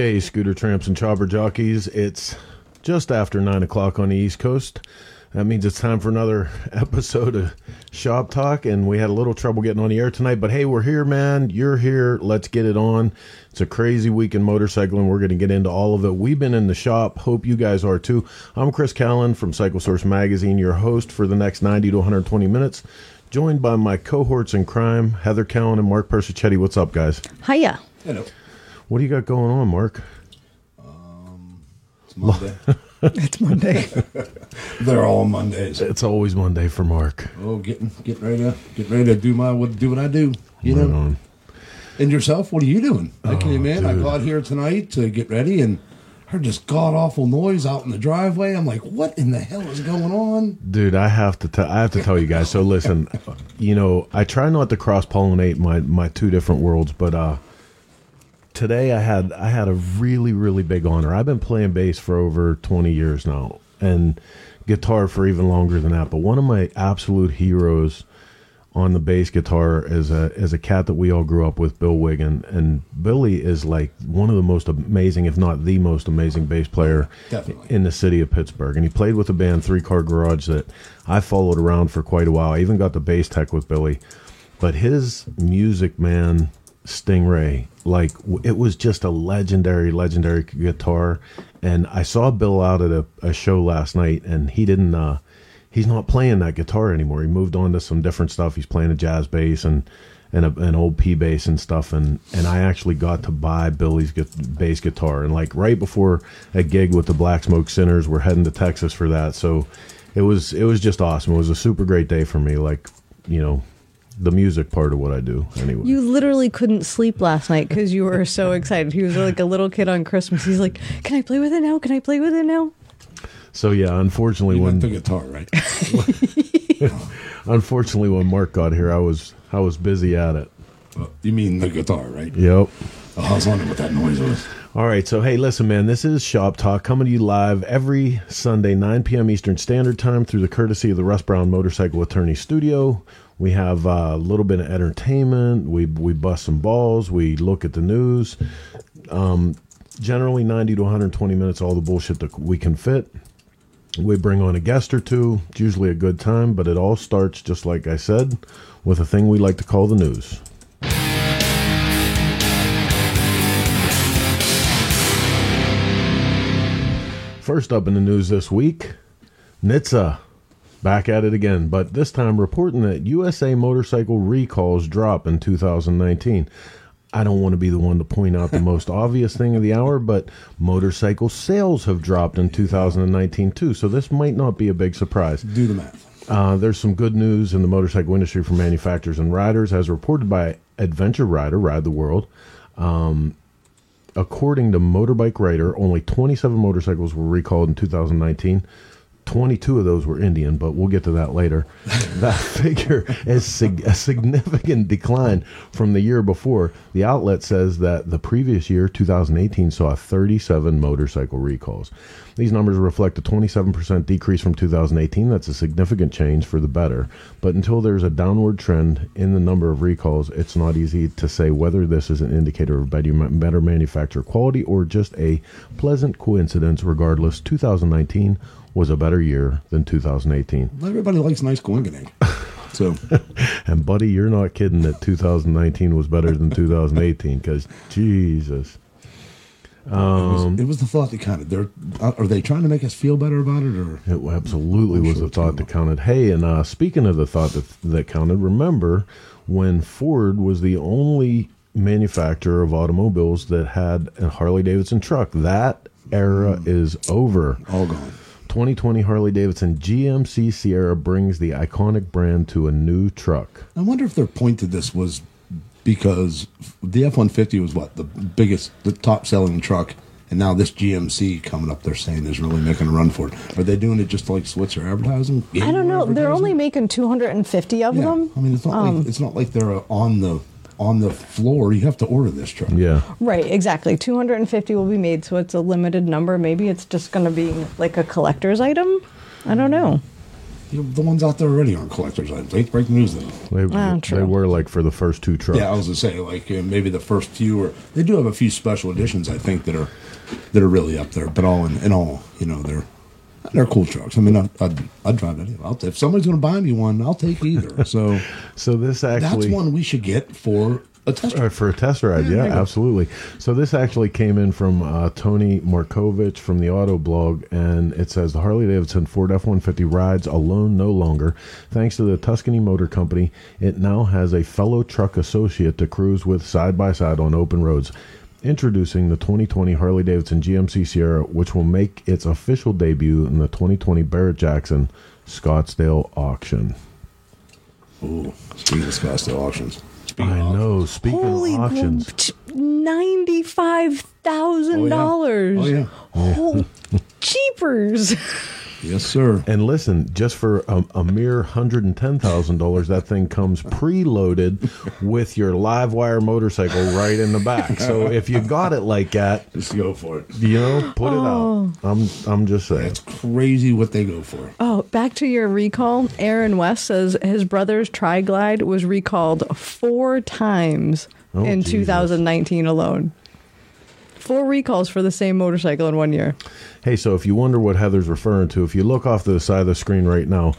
Okay, scooter tramps and chopper jockeys, it's just after 9 o'clock on the East Coast. That means it's time for another episode of Shop Talk, and we had a little trouble getting on the air tonight, but hey, we're here, man. You're here. Let's get it on. It's a crazy week in motorcycling. We're going to get into all of it. We've been in the shop. Hope you guys are too. I'm Chris Callen from Cycle Source Magazine, your host for the next 90 to 120 minutes, joined by my cohorts in crime, Heather Callen and Mark Persichetti. What's up, guys? Hiya. Hello. What do you got going on, Mark? It's Monday. It's Monday. They're all Mondays. It's always Monday for Mark. Oh, getting ready to do what I do. You know. And yourself, what are you doing? I came in. I got here tonight to get ready and heard this god awful noise out in the driveway. I'm like, what in the hell is going on? Dude, I have to tell you guys. So listen, you know, I try not to cross pollinate my two different worlds, but today I had a really, really big honor. I've been playing bass for over 20 years now and guitar for even longer than that. But one of my absolute heroes on the bass guitar is a cat that we all grew up with, Bill Wiggin. And Billy is like one of the most amazing, if not the most amazing bass player in the city of Pittsburgh. And he played with a band, Three Car Garage, that I followed around for quite a while. I even got the bass tech with Billy. But his music, man, Stingray, like it was just a legendary guitar. And I saw Bill out at a show last night, and he didn't he's not playing that guitar anymore. He moved on to some different stuff. He's playing a jazz bass and an old P bass and stuff, and I actually got to buy Billy's bass guitar, and like right before a gig with the Black Smoke Sinners, we're heading to Texas for that. So it was just awesome. It was a super great day for me, like, you know, the music part of what I do anyway. You literally couldn't sleep last night because you were so excited. He was like a little kid on Christmas. He's like, can I play with it now? Can I play with it now? So yeah, unfortunately, you meant the guitar, right? Unfortunately, when Mark got here, I was busy at it. Well, you mean the guitar, right? Yep. Oh, I was wondering what that noise was. All right, so hey, listen, man, this is Shop Talk coming to you live every Sunday, 9 p.m. Eastern Standard Time, through the courtesy of the Russ Brown Motorcycle Attorney Studio. We have a little bit of entertainment. We bust some balls. We look at the news. Generally 90 to 120 minutes, all the bullshit that we can fit. We bring on a guest or two. It's usually a good time, but it all starts, just like I said, with a thing we like to call the news. First up in the news this week, NHTSA. Back at it again, but this time reporting that USA motorcycle recalls drop in 2019. I don't want to be the one to point out the most obvious thing of the hour, but motorcycle sales have dropped in 2019 too, so this might not be a big surprise. Do the math. There's some good news in the motorcycle industry for manufacturers and riders, as reported by Adventure Rider, Ride the World. According to Motorbike Writer, only 27 motorcycles were recalled in 2019. 22 of those were Indian, but we'll get to that later. That figure is a significant decline from the year before. The outlet says that the previous year, 2018, saw 37 motorcycle recalls. These numbers reflect a 27% decrease from 2018. That's a significant change for the better. But until there's a downward trend in the number of recalls, it's not easy to say whether this is an indicator of better manufacturer quality or just a pleasant coincidence. Regardless, 2019 was a better year than 2018. Everybody likes nice coincidence. So, and buddy, you're not kidding that 2019 was better than 2018, because Jesus. It was the thought that counted. Are they trying to make us feel better about it? Or it absolutely was the thought that counted. Hey, and speaking of the thought that counted, remember when Ford was the only manufacturer of automobiles that had a Harley-Davidson truck? That era is over. All gone. 2020 Harley-Davidson GMC Sierra brings the iconic brand to a new truck. I wonder if their point to this was because the F-150 was what? The top-selling truck. And now this GMC coming up, they're saying, is really making a run for it. Are they doing it just to, like, switch their advertising? I don't know. They're only making 250 of them. I mean, it's not like they're on the floor. You have to order this truck. Yeah. Right, exactly. 250 will be made, so it's a limited number. Maybe it's just going to be like a collector's item. I don't know. The ones out there already aren't collectors' items. They break news then. They were like for the first two trucks. Yeah, I was gonna say like maybe the first few, or they do have a few special editions I think that are really up there. But all in all, you know, they're cool trucks. I mean, I'd drive that. If somebody's gonna buy me one, I'll take either. So this actually that's one we should get for. For a test ride, yeah, absolutely. So this actually came in from Tony Markovich from the Auto Blog, and it says, the Harley-Davidson Ford F-150 rides alone no longer. Thanks to the Tuscany Motor Company, it now has a fellow truck associate to cruise with side-by-side on open roads. Introducing the 2020 Harley-Davidson GMC Sierra, which will make its official debut in the 2020 Barrett-Jackson Scottsdale auction. Ooh, speaking of Scottsdale auctions. I know. Speaking of auctions, $95,000. Oh, cheapers! Yes, sir. And listen, just for a mere $110,000, that thing comes preloaded with your live wire motorcycle right in the back. So if you got it like that, just go for it. You know, put it out. I'm just saying, it's crazy what they go for. Oh, back to your recall. Aaron West says his brother's Tri-Glide was recalled 4 times in 2019 alone. 4 recalls for the same motorcycle in 1 year. Hey, so if you wonder what Heather's referring to, if you look off to the side of the screen right now,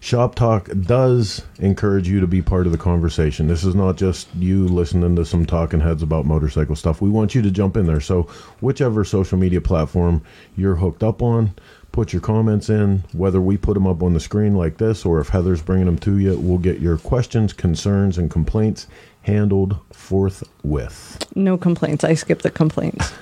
Shop Talk does encourage you to be part of the conversation. This is not just you listening to some talking heads about motorcycle stuff. We want you to jump in there. So whichever social media platform you're hooked up on, put your comments in, whether we put them up on the screen like this or if Heather's bringing them to you. We'll get your questions, concerns, and complaints handled forthwith. No complaints. I skipped the complaints.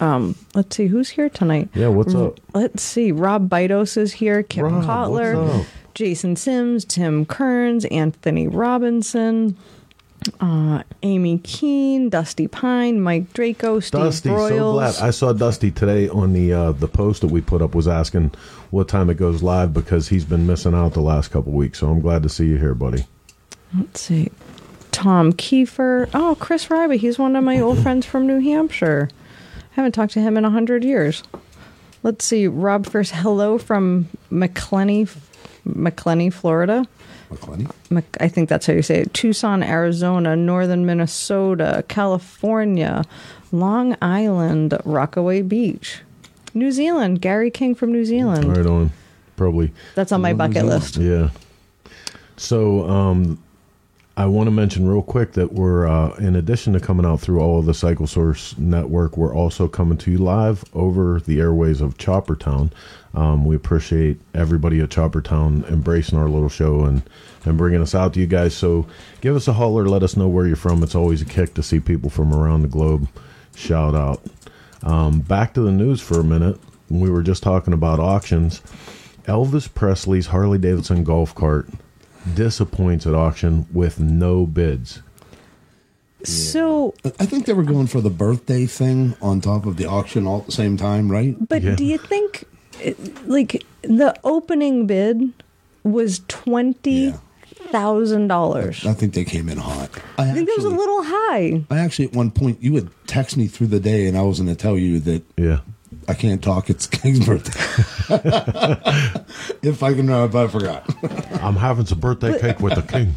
Let's see who's here tonight. Yeah, what's up? Let's see. Rob Bidos is here. Kim Kotler, Jason Sims, Tim Kearns, Anthony Robinson, Amy Keene, Dusty Pine, Mike Draco, Steve Dusty, Broyles. So glad. I saw Dusty today on the post that we put up was asking what time it goes live because he's been missing out the last couple weeks. So I'm glad to see you here, buddy. Let's see. Tom Kiefer. Oh, Chris Ryba. He's one of my old friends from New Hampshire. I haven't talked to him in 100 years. Let's see. Rob first. Hello from McClenny, Florida. McClenny? I think that's how you say it. Tucson, Arizona, northern Minnesota, California, Long Island, Rockaway Beach, New Zealand. Gary King from New Zealand. Right on. Probably. That's on my bucket list. Yeah. So, I want to mention real quick that we're, in addition to coming out through all of the Cycle Source Network, we're also coming to you live over the airways of Choppertown. We appreciate everybody at Choppertown embracing our little show and bringing us out to you guys. So give us a holler. Let us know where you're from. It's always a kick to see people from around the globe. Shout out. Back to the news for a minute. We were just talking about auctions. Elvis Presley's Harley-Davidson golf cart disappoints at auction with no bids. So I think they were going for the birthday thing on top of the auction all at the same time, right? But do you think like the opening bid was $20,000? I think they came in hot. I think it was a little high. I actually at one point you would text me through the day and I was going to tell you that I can't talk. It's King's birthday. If I can know, if I forgot. I'm having some birthday cake with the king.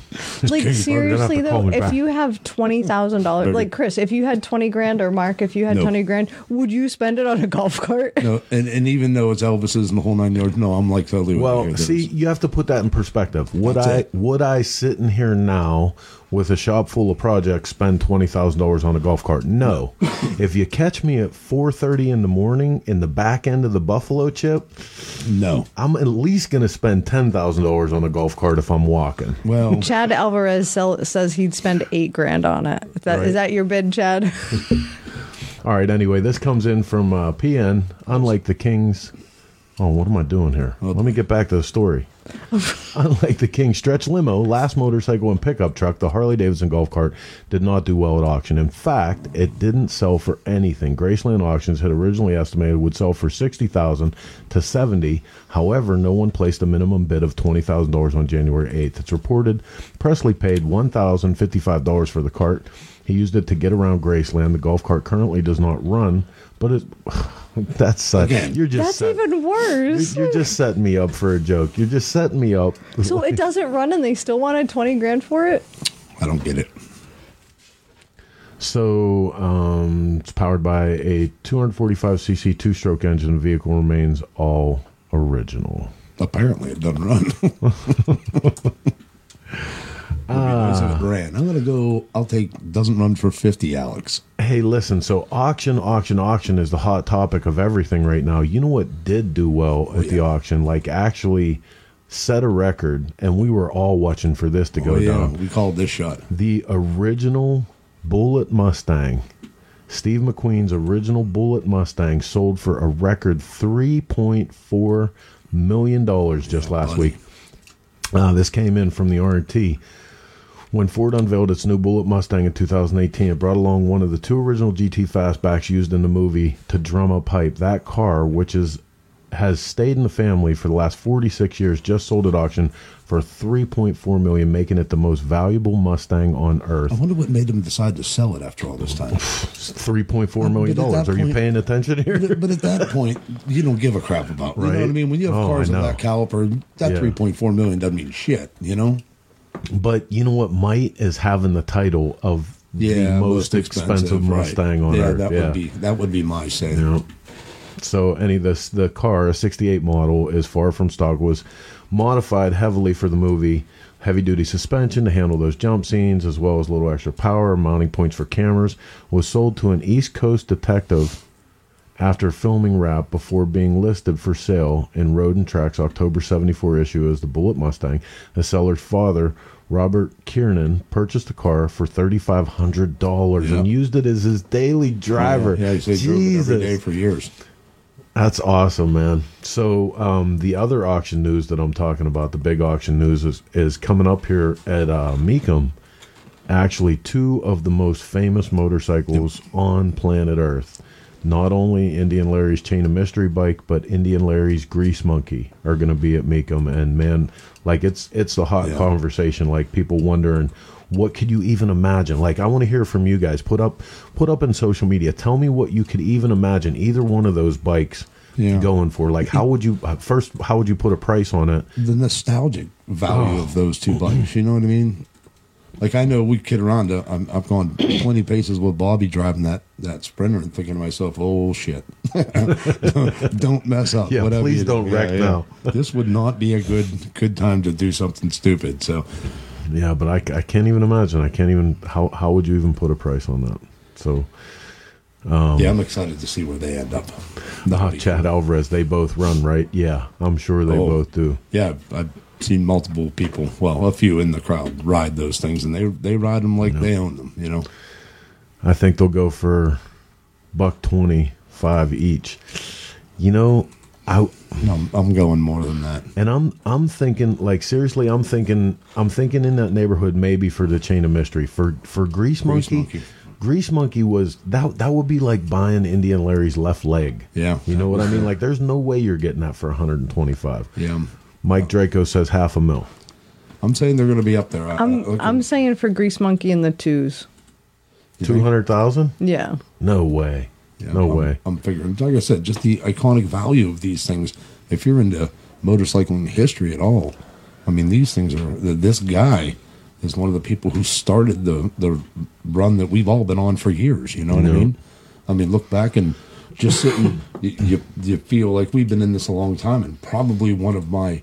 Like King's seriously though, if you have $20,000, like Chris, if you had $20,000 or Mark, if you had $20,000, would you spend it on a golf cart? No, and even though it's Elvis's and the whole 9 yards, no, I'm like totally. Well, see, you have to put that in perspective. Would I sit in here now with a shop full of projects spend $20,000 on a golf cart? No. If you catch me at 4:30 in the morning in the back end of the Buffalo Chip, no. I'm at least going to spend $10,000 on a golf cart if I'm walking. Well, Chad Alvarez says he'd spend $8,000 on it. Is that your bid, Chad? All right, anyway, this comes in from PN. Unlike the Kings... Oh, what am I doing here? Let me get back to the story. Unlike the King Stretch Limo, last motorcycle and pickup truck, the Harley-Davidson golf cart did not do well at auction. In fact, it didn't sell for anything. Graceland Auctions had originally estimated it would sell for $60,000 to $70,000. However, no one placed a minimum bid of $20,000 on January 8th. It's reported Presley paid $1,055 for the cart. He used it to get around Graceland. The golf cart currently does not run, but it... That's even worse. You're just setting me up for a joke. You're just setting me up. So it doesn't run, and they still wanted $20,000 for it. I don't get it. So it's powered by a 245cc two-stroke engine. The vehicle remains all original. Apparently, it doesn't run. $9,000. I'm going to go, I'll take doesn't run for 50, Alex. Hey, listen, so auction is the hot topic of everything right now. You know what did do well at the auction? Like, actually set a record, and we were all watching for this to go down. We called this shot. The original Bullitt Mustang, Steve McQueen's original Bullitt Mustang, sold for a record $3.4 million just last week. This came in from the R&T. When Ford unveiled its new Bullitt Mustang in 2018, it brought along one of the two original GT Fastbacks used in the movie to drum up hype. That car, which has stayed in the family for the last 46 years, just sold at auction for $3.4 million, making it the most valuable Mustang on earth. I wonder what made them decide to sell it after all this time. $3.4 million. Are you paying attention here? But at that point, you don't give a crap about it. Right? You know what I mean? When you have cars of that caliper, that $3.4 million doesn't mean shit, you know? But you know what might is having the title of the most expensive Mustang on earth. That would be my say. Yeah. So the car, a 68 model, is far from stock, was modified heavily for the movie, heavy duty suspension to handle those jump scenes, as well as a little extra power, mounting points for cameras, was sold to an East Coast detective after filming wrap before being listed for sale in Road and Track's October 1974 issue as the Bullitt Mustang. The seller's father, Robert Kiernan, purchased the car for $3,500 and used it as his daily driver. Yeah, he drove it every day for years. That's awesome, man. So the other auction news that I'm talking about, the big auction news, is coming up here at Mecum. Actually, two of the most famous motorcycles on planet Earth. Not only Indian Larry's Chain of Mystery bike, but Indian Larry's Grease Monkey are going to be at Mecum. And man, like it's the hot conversation. Like people wondering, what could you even imagine? Like I want to hear from you guys. Put up in social media. Tell me what you could even imagine either one of those bikes going for. Like how would you put a price on it? The nostalgic value of those two bikes. You know what I mean? Like, I know we kid around. I've gone 20 paces with Bobby driving that Sprinter and thinking to myself, oh, shit. don't mess up. Yeah, whatever, please don't wreck now. This would not be a good time to do something stupid. So, yeah, but I can't even imagine. I can't even – how would you even put a price on that? So – I'm excited to see where they end up. Chad Alvarez, they both run, right? Yeah, I'm sure they both do. Yeah, I've seen multiple people, well, a few in the crowd ride those things, and they ride them like they own them, you know. I think they'll go for $125 each. You know, I'm going more than that. And I'm thinking, like, seriously, I'm thinking in that neighborhood maybe for the Chain of Mystery, for Grease Monkey. Grease Monkey was that would be like buying Indian Larry's left leg. Yeah. You know what I mean? Like there's no way you're getting that for 125. Yeah. Mike Draco says $500,000. I'm saying they're going to be up there. I'm saying for Grease Monkey in the 200,000? Yeah. No way. Yeah, no way. I'm figuring, like I said, just the iconic value of these things. If you're into motorcycling history at all, I mean, these things are this guy is one of the people who started the run that we've all been on for years. You know what I mean? I mean, look back and just sitting, you feel like we've been in this a long time. And probably one of my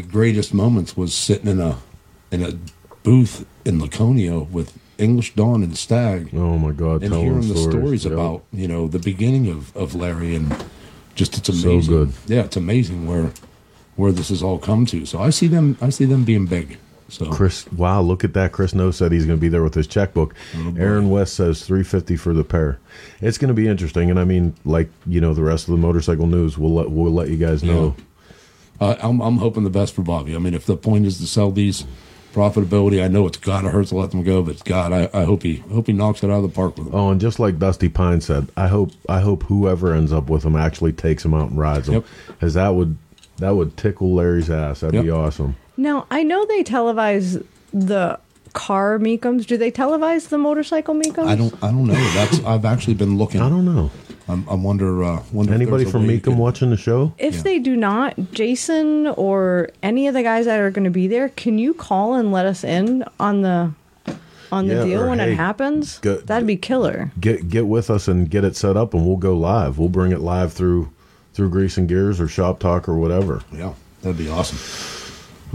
greatest moments was sitting in a booth in Laconia with English Dawn and Stag. Oh my God! And hearing the stories about the beginning of Larry and just it's amazing. So good. Yeah, it's amazing where this has all come to. So I see them being big. So. Chris, wow! Look at that. Chris Noe said he's going to be there with his checkbook. Oh, Aaron West says $350 for the pair. It's going to be interesting, and I mean, like the rest of the motorcycle news, we'll let you guys know. Yeah. I'm hoping the best for Bobby. I mean, if the point is to sell these profitability, I know it's got to hurt to let them go, but God, I hope he knocks it out of the park with them. Oh, and just like Dusty Pine said, I hope whoever ends up with them actually takes them out and rides them, because that would tickle Larry's ass. That'd be awesome. Now, I know they televise the car Mecums. Do they televise the motorcycle Mecums? I don't know. I've actually been looking. I don't know. I wonder. Wonder anybody from Mecum watching the show? If they do not, Jason or any of the guys that are going to be there, can you call and let us in on the deal when it happens? That'd be killer. Get with us and get it set up, and we'll go live. We'll bring it live through Grease and Gears or Shop Talk or whatever. Yeah, that'd be awesome.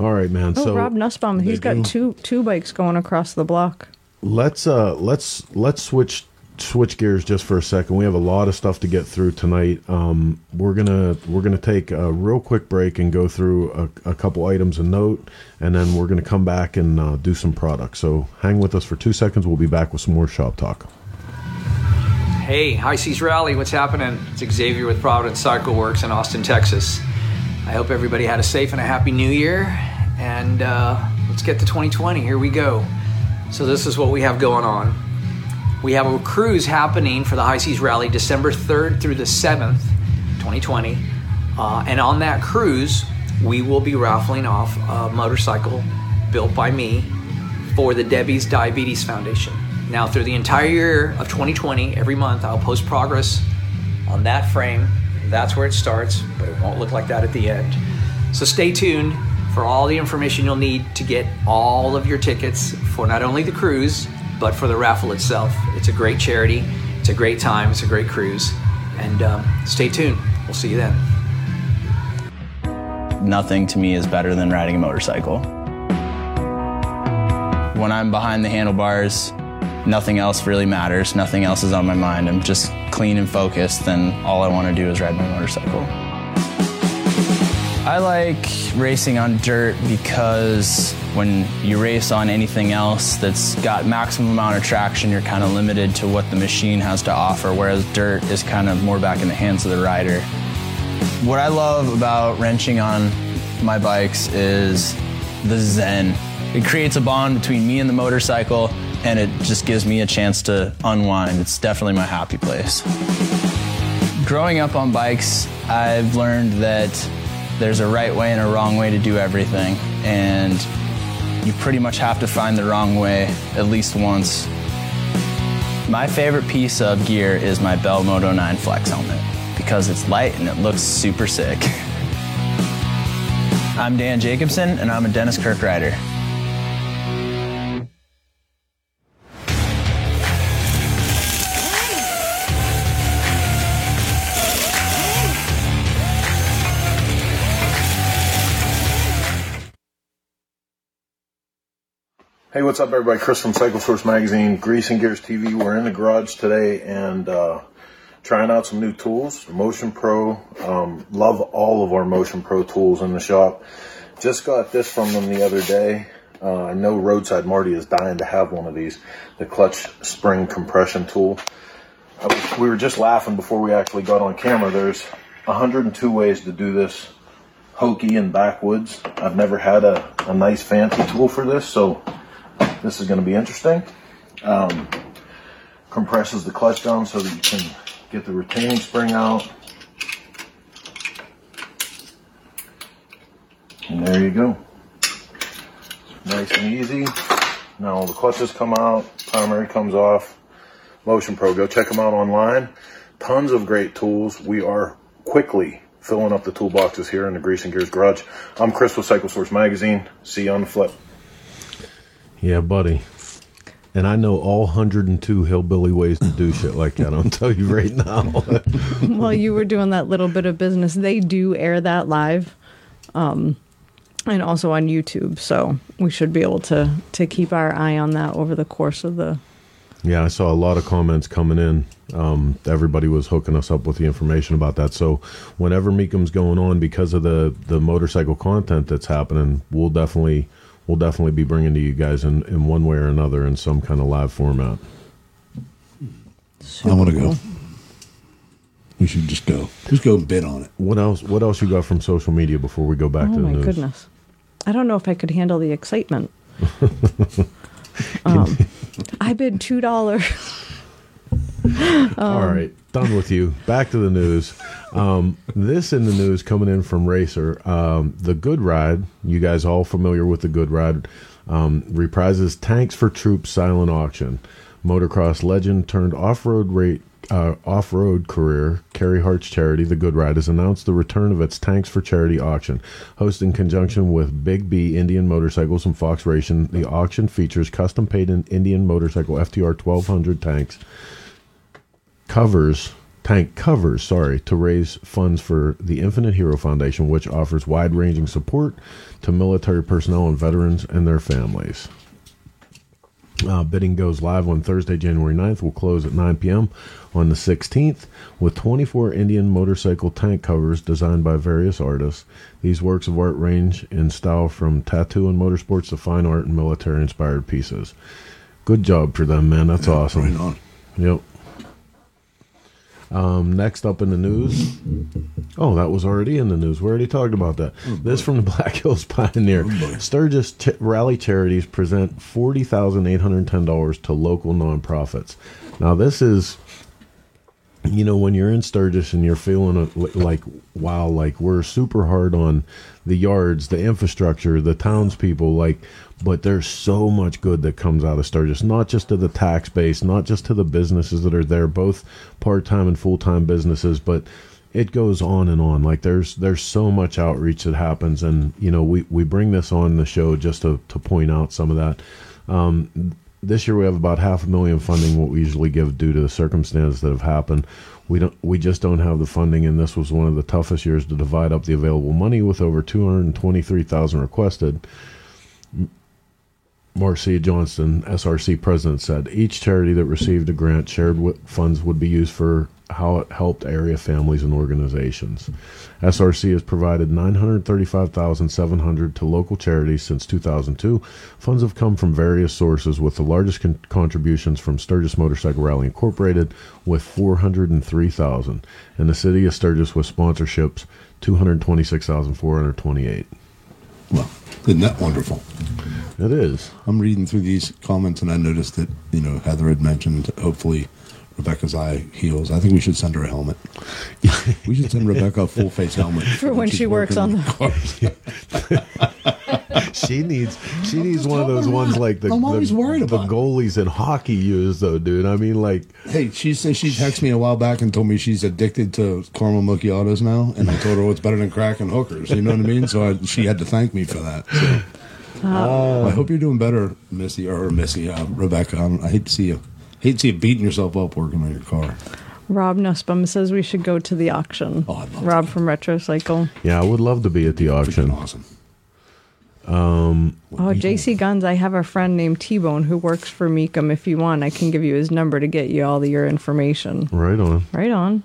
All right, man. Oh, so Rob Nussbaum, he's got two bikes going across the block. Let's switch gears just for a second. We have a lot of stuff to get through tonight. We're gonna take a real quick break and go through a couple items of note, and then we're gonna come back and do some products. So hang with us for 2 seconds. We'll be back with some more Shop Talk. Hey, High Seas Rally, what's happening? It's Xavier with Providence Cycle Works in Austin, Texas. I hope everybody had a safe and a happy New Year, and let's get to 2020. Here we go. So this is what we have going on. We have a cruise happening for the High Seas Rally December 3rd through the 7th, 2020. And on that cruise, we will be raffling off a motorcycle built by me for the Debbie's Diabetes Foundation. Now, through the entire year of 2020, every month, I'll post progress on that frame. That's where it starts, but it won't look like that at the end. So stay tuned for all the information you'll need to get all of your tickets for not only the cruise, but for the raffle itself. It's a great charity, it's a great time, it's a great cruise, and stay tuned. We'll see you then. Nothing to me is better than riding a motorcycle. When I'm behind the handlebars, nothing else really matters, nothing else is on my mind. I'm just clean and focused, and all I want to do is ride my motorcycle. I like racing on dirt because when you race on anything else that's got maximum amount of traction, you're kind of limited to what the machine has to offer, whereas dirt is kind of more back in the hands of the rider. What I love about wrenching on my bikes is the zen. It creates a bond between me and the motorcycle, and it just gives me a chance to unwind. It's definitely my happy place. Growing up on bikes, I've learned that there's a right way and a wrong way to do everything, and you pretty much have to find the wrong way at least once. My favorite piece of gear is my Bell Moto 9 Flex helmet because it's light and it looks super sick. I'm Dan Jacobson, and I'm a Dennis Kirk rider. Hey, what's up, everybody? Chris from Cycle Source Magazine, Grease and Gears TV. We're in the garage today and trying out some new tools. Motion Pro. Love all of our Motion Pro tools in the shop. Just got this from them the other day. I know Roadside Marty is dying to have one of these, the clutch spring compression tool. We were just laughing before we actually got on camera. There's 102 ways to do this hokey and backwoods. I've never had a nice fancy tool for this, so this is going to be interesting. Compresses the clutch down so that you can get the retaining spring out. And there you go. Nice and easy. Now all the clutches come out, primary comes off. Motion Pro, go check them out online. Tons of great tools. We are quickly filling up the toolboxes here in the Grease and Gears garage. I'm Chris with Cycle Source Magazine. See you on the flip. Yeah, buddy. And I know all 102 hillbilly ways to do shit like that. I'll tell you right now. While you were doing that little bit of business, they do air that live and also on YouTube. So we should be able to keep our eye on that over the course of the... Yeah, I saw a lot of comments coming in. Everybody was hooking us up with the information about that. So whenever Mecum's going on, because of the motorcycle content that's happening, we'll definitely be bringing to you guys in one way or another in some kind of live format. I want to go. We should just go. Just go and bid on it. What else you got from social media before we go back to the news? Oh, my goodness. I don't know if I could handle the excitement. I bid $2. All right. Done with you. Back to the news. This in the news coming in from Racer. The Good Ride, you guys all familiar with the Good Ride, reprises Tanks for Troops silent auction. Motocross legend turned off-road off-road career, Carey Hart's charity, the Good Ride, has announced the return of its Tanks for Charity auction. Hosted in conjunction with Big B, Indian Motorcycles, and Fox Racing, the auction features custom-paid Indian motorcycle FTR 1200 tanks, covers to raise funds for the Infinite Hero Foundation, which offers wide-ranging support to military personnel and veterans and their families. Bidding goes live on Thursday, January 9th. Will close at 9 p.m. on the 16th with 24 Indian motorcycle tank covers designed by various artists. These works of art range in style from tattoo and motorsports to fine art and military-inspired pieces. Good job for them, man. That's awesome. Right on. Yep. Next up in the news. Oh, that was already in the news. We already talked about that. This from the Black Hills Pioneer. Sturgis Rally Charities present $40,810 to local nonprofits. Now, this is, you know, when you're in Sturgis and you're feeling like, wow, like we're super hard on the yards, the infrastructure, the townspeople, like, but there's so much good that comes out of Sturgis, not just to the tax base, not just to the businesses that are there, both part-time and full-time businesses, but it goes on and on. Like there's so much outreach that happens. And, you know, we bring this on the show just to point out some of that. This year we have about $500,000 funding, what we usually give due to the circumstances that have happened. We just don't have the funding, and this was one of the toughest years to divide up the available money with over 223,000 requested. Marcia Johnston, SRC president, said each charity that received a grant shared with funds would be used for how it helped area families and organizations. SRC has provided $935,700 to local charities since 2002. Funds have come from various sources, with the largest contributions from Sturgis Motorcycle Rally Incorporated with $403,000, and the city of Sturgis with sponsorships $226,428. Well, isn't that wonderful? It is. I'm reading through these comments, and I noticed that, you know, Heather had mentioned, hopefully, Rebecca's eye heals. I think we should send her a helmet. We should send Rebecca a full-face helmet. For when she works on the cars. she needs one of those ones like the goalies in hockey use, though, dude. I mean, like... Hey, she said she texted me a while back and told me she's addicted to caramel macchiatos now, and I told her, oh, it's better than crack and hookers. You know what I mean? So she had to thank me for that. So. I hope you're doing better, Missy, or Missy, Rebecca. I hate to see you. Hate to see you beating yourself up working on your car. Rob Nussbaum says we should go to the auction. Oh, I'd love Rob to. From Retrocycle. Yeah, I would love to be at the auction. Awesome. JC Guns, I have a friend named T-Bone who works for Mecum. If you want, I can give you his number to get you all your information. Right on. Right on.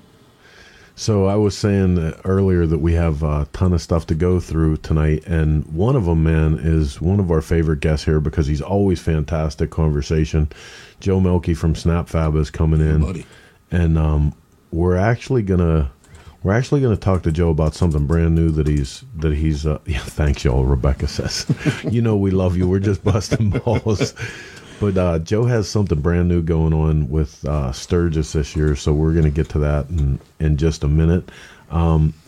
So I was saying earlier that we have a ton of stuff to go through tonight, and one of them, man, is one of our favorite guests here because he's always fantastic conversation. Joe Melky from SnapFab is coming in, buddy. And we're actually gonna talk to Joe about something brand new that he's. Yeah, thanks, y'all. Rebecca says, you know, we love you. We're just busting balls. But Joe has something brand new going on with Sturgis this year, so we're going to get to that in just a minute.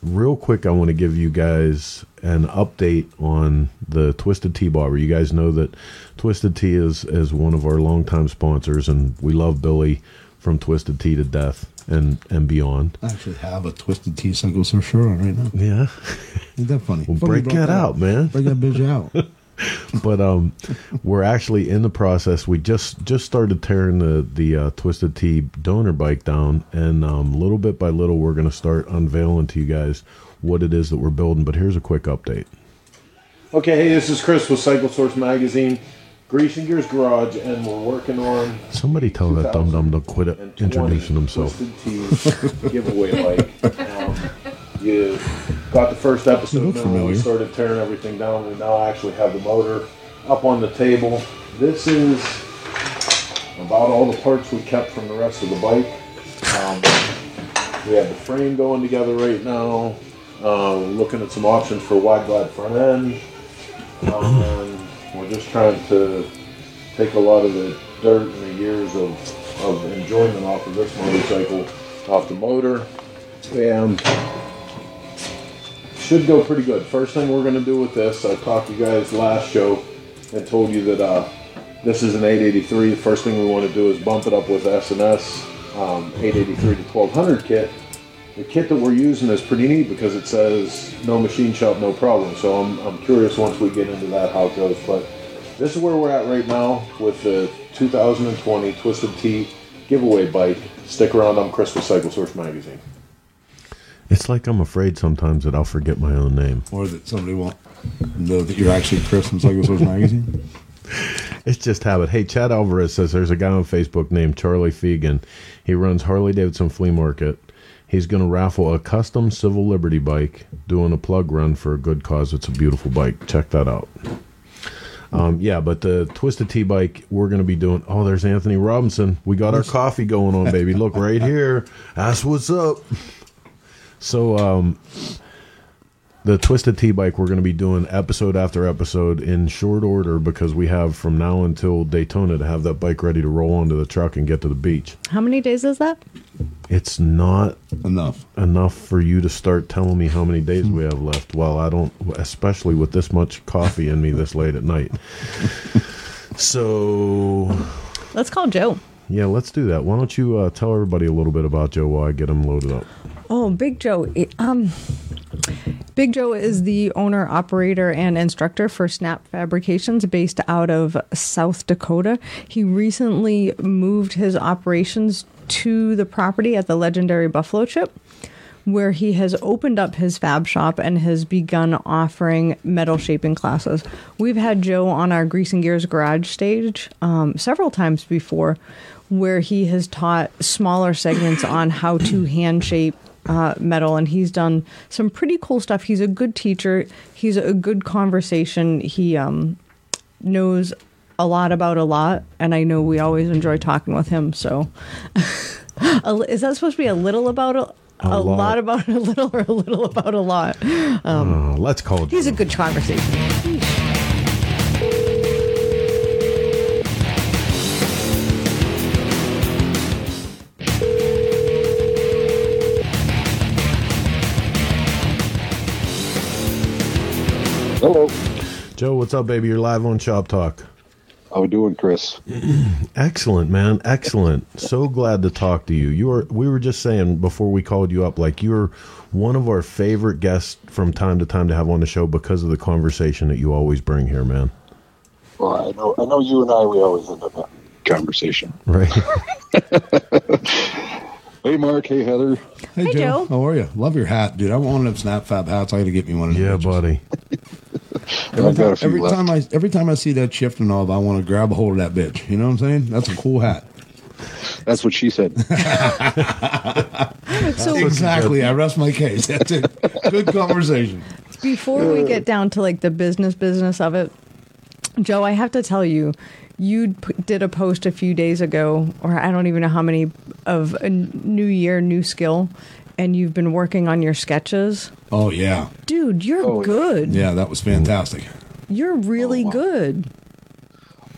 Real quick, I want to give you guys an update on the Twisted Tea Barber. You guys know that Twisted Tea is one of our longtime sponsors, and we love Billy from Twisted Tea to death and beyond. I actually have a Twisted Tea Cycle Source shirt on right now. Yeah. Ain't that funny? Well, break that out, man. Break that bitch out. But we're actually in the process. We just started tearing the Twisted Tea donor bike down, and little bit by little, we're going to start unveiling to you guys what it is that we're building. But here's a quick update. Okay, hey, this is Chris with Cycle Source Magazine, Grease and Gears Garage, and we're working on... Somebody tell that dum-dum to quit introducing himself. Twisted Tea giveaway bike. You got the first episode, and we started tearing everything down, and now I actually have the motor up on the table. This is about all the parts we kept from the rest of the bike. We have the frame going together right now. We're looking at some options for wide glide front end. And we're just trying to take a lot of the dirt and the years of enjoyment off of this motorcycle, off the motor. And should go pretty good. First thing we're going to do with this, I talked to you guys last show and told you that this is an 883. The first thing we want to do is bump it up with S&S 883 to 1200 kit. The kit that we're using is pretty neat because it says no machine shop, no problem. So I'm curious once we get into that how it goes. But this is where we're at right now with the 2020 Twisted Tea giveaway bike. Stick around. I'm Chris with Cycle Source Magazine. It's like I'm afraid sometimes that I'll forget my own name. Or that somebody won't know that you're actually Chris from Cycle Source Magazine. It's just habit. Hey, Chad Alvarez says there's a guy on Facebook named Charlie Fegan. He runs Harley-Davidson Flea Market. He's going to raffle a custom Civil Liberty bike doing a plug run for a good cause. It's a beautiful bike. Check that out. Yeah, but the Twisted Tea bike, we're going to be doing... Oh, there's Anthony Robinson. We got our coffee going on, baby. Look, right here. That's what's up. So... The Twisted Tea bike, we're going to be doing episode after episode in short order because we have from now until Daytona to have that bike ready to roll onto the truck and get to the beach. How many days is that? It's not enough for you to start telling me how many days we have left. Well, I don't, especially with this much coffee in me this late at night. So... Let's call Joe. Yeah, let's do that. Why don't you tell everybody a little bit about Joe while I get him loaded up. Oh, Big Joe. Big Joe is the owner, operator, and instructor for Snap Fabrications based out of South Dakota. He recently moved his operations to the property at the legendary Buffalo Chip, where he has opened up his fab shop and has begun offering metal shaping classes. We've had Joe on our Grease and Gears garage stage several times before, where he has taught smaller segments on how to hand shape metal, and he's done some pretty cool stuff. He's a good teacher. He's a good conversation. He knows a lot about a lot, and I know we always enjoy talking with him. So, is that supposed to be a little about a lot about a little, or a little about a lot? Let's call it. He's a good conversation. Hello. Joe, what's up, baby? You're live on Shop Talk. How we doing, Chris? Excellent, man. Excellent. So glad to talk to you. We were just saying before we called you up, like, you're one of our favorite guests from time to time to have on the show because of the conversation that you always bring here, man. Well, I know you and I, we always end up having conversation. Right. Hey, Mark. Hey, Heather. Hey, Joe. How are you? Love your hat, dude. I want one of them SnapFab hats. I got to get me one of them. Yeah, pictures. Buddy. Every time I see that shift and knob, I want to grab a hold of that bitch. You know what I'm saying? That's a cool hat. That's what she said. So exactly. I rest my case. That's it. Good conversation. Before we get down to like the business of it, Joe, I have to tell you, you did a post a few days ago, or I don't even know how many, of a new year, new skill. And you've been working on your sketches. Oh, yeah. Dude, you're good. Yeah, that was fantastic. You're really good.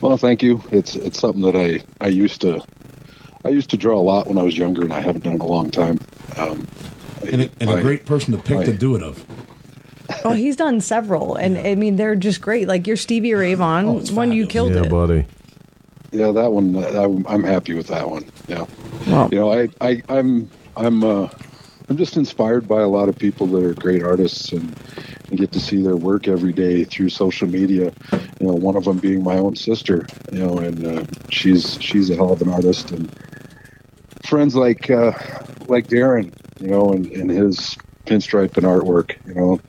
Well, thank you. It's something that I used to draw a lot when I was younger, and I haven't done it in a long time. A great person to pick to do it of. Oh, he's done several. And, I mean, they're just great. Like your Stevie Ray Vaughan one, you killed it. Yeah, buddy. Yeah, that one, I'm happy with that one. Yeah. Wow. You know, I'm just inspired by a lot of people that are great artists, and get to see their work every day through social media. You know, one of them being my own sister. You know, and she's a hell of an artist, and friends like Darren. You know, and his pinstripe and artwork. You know,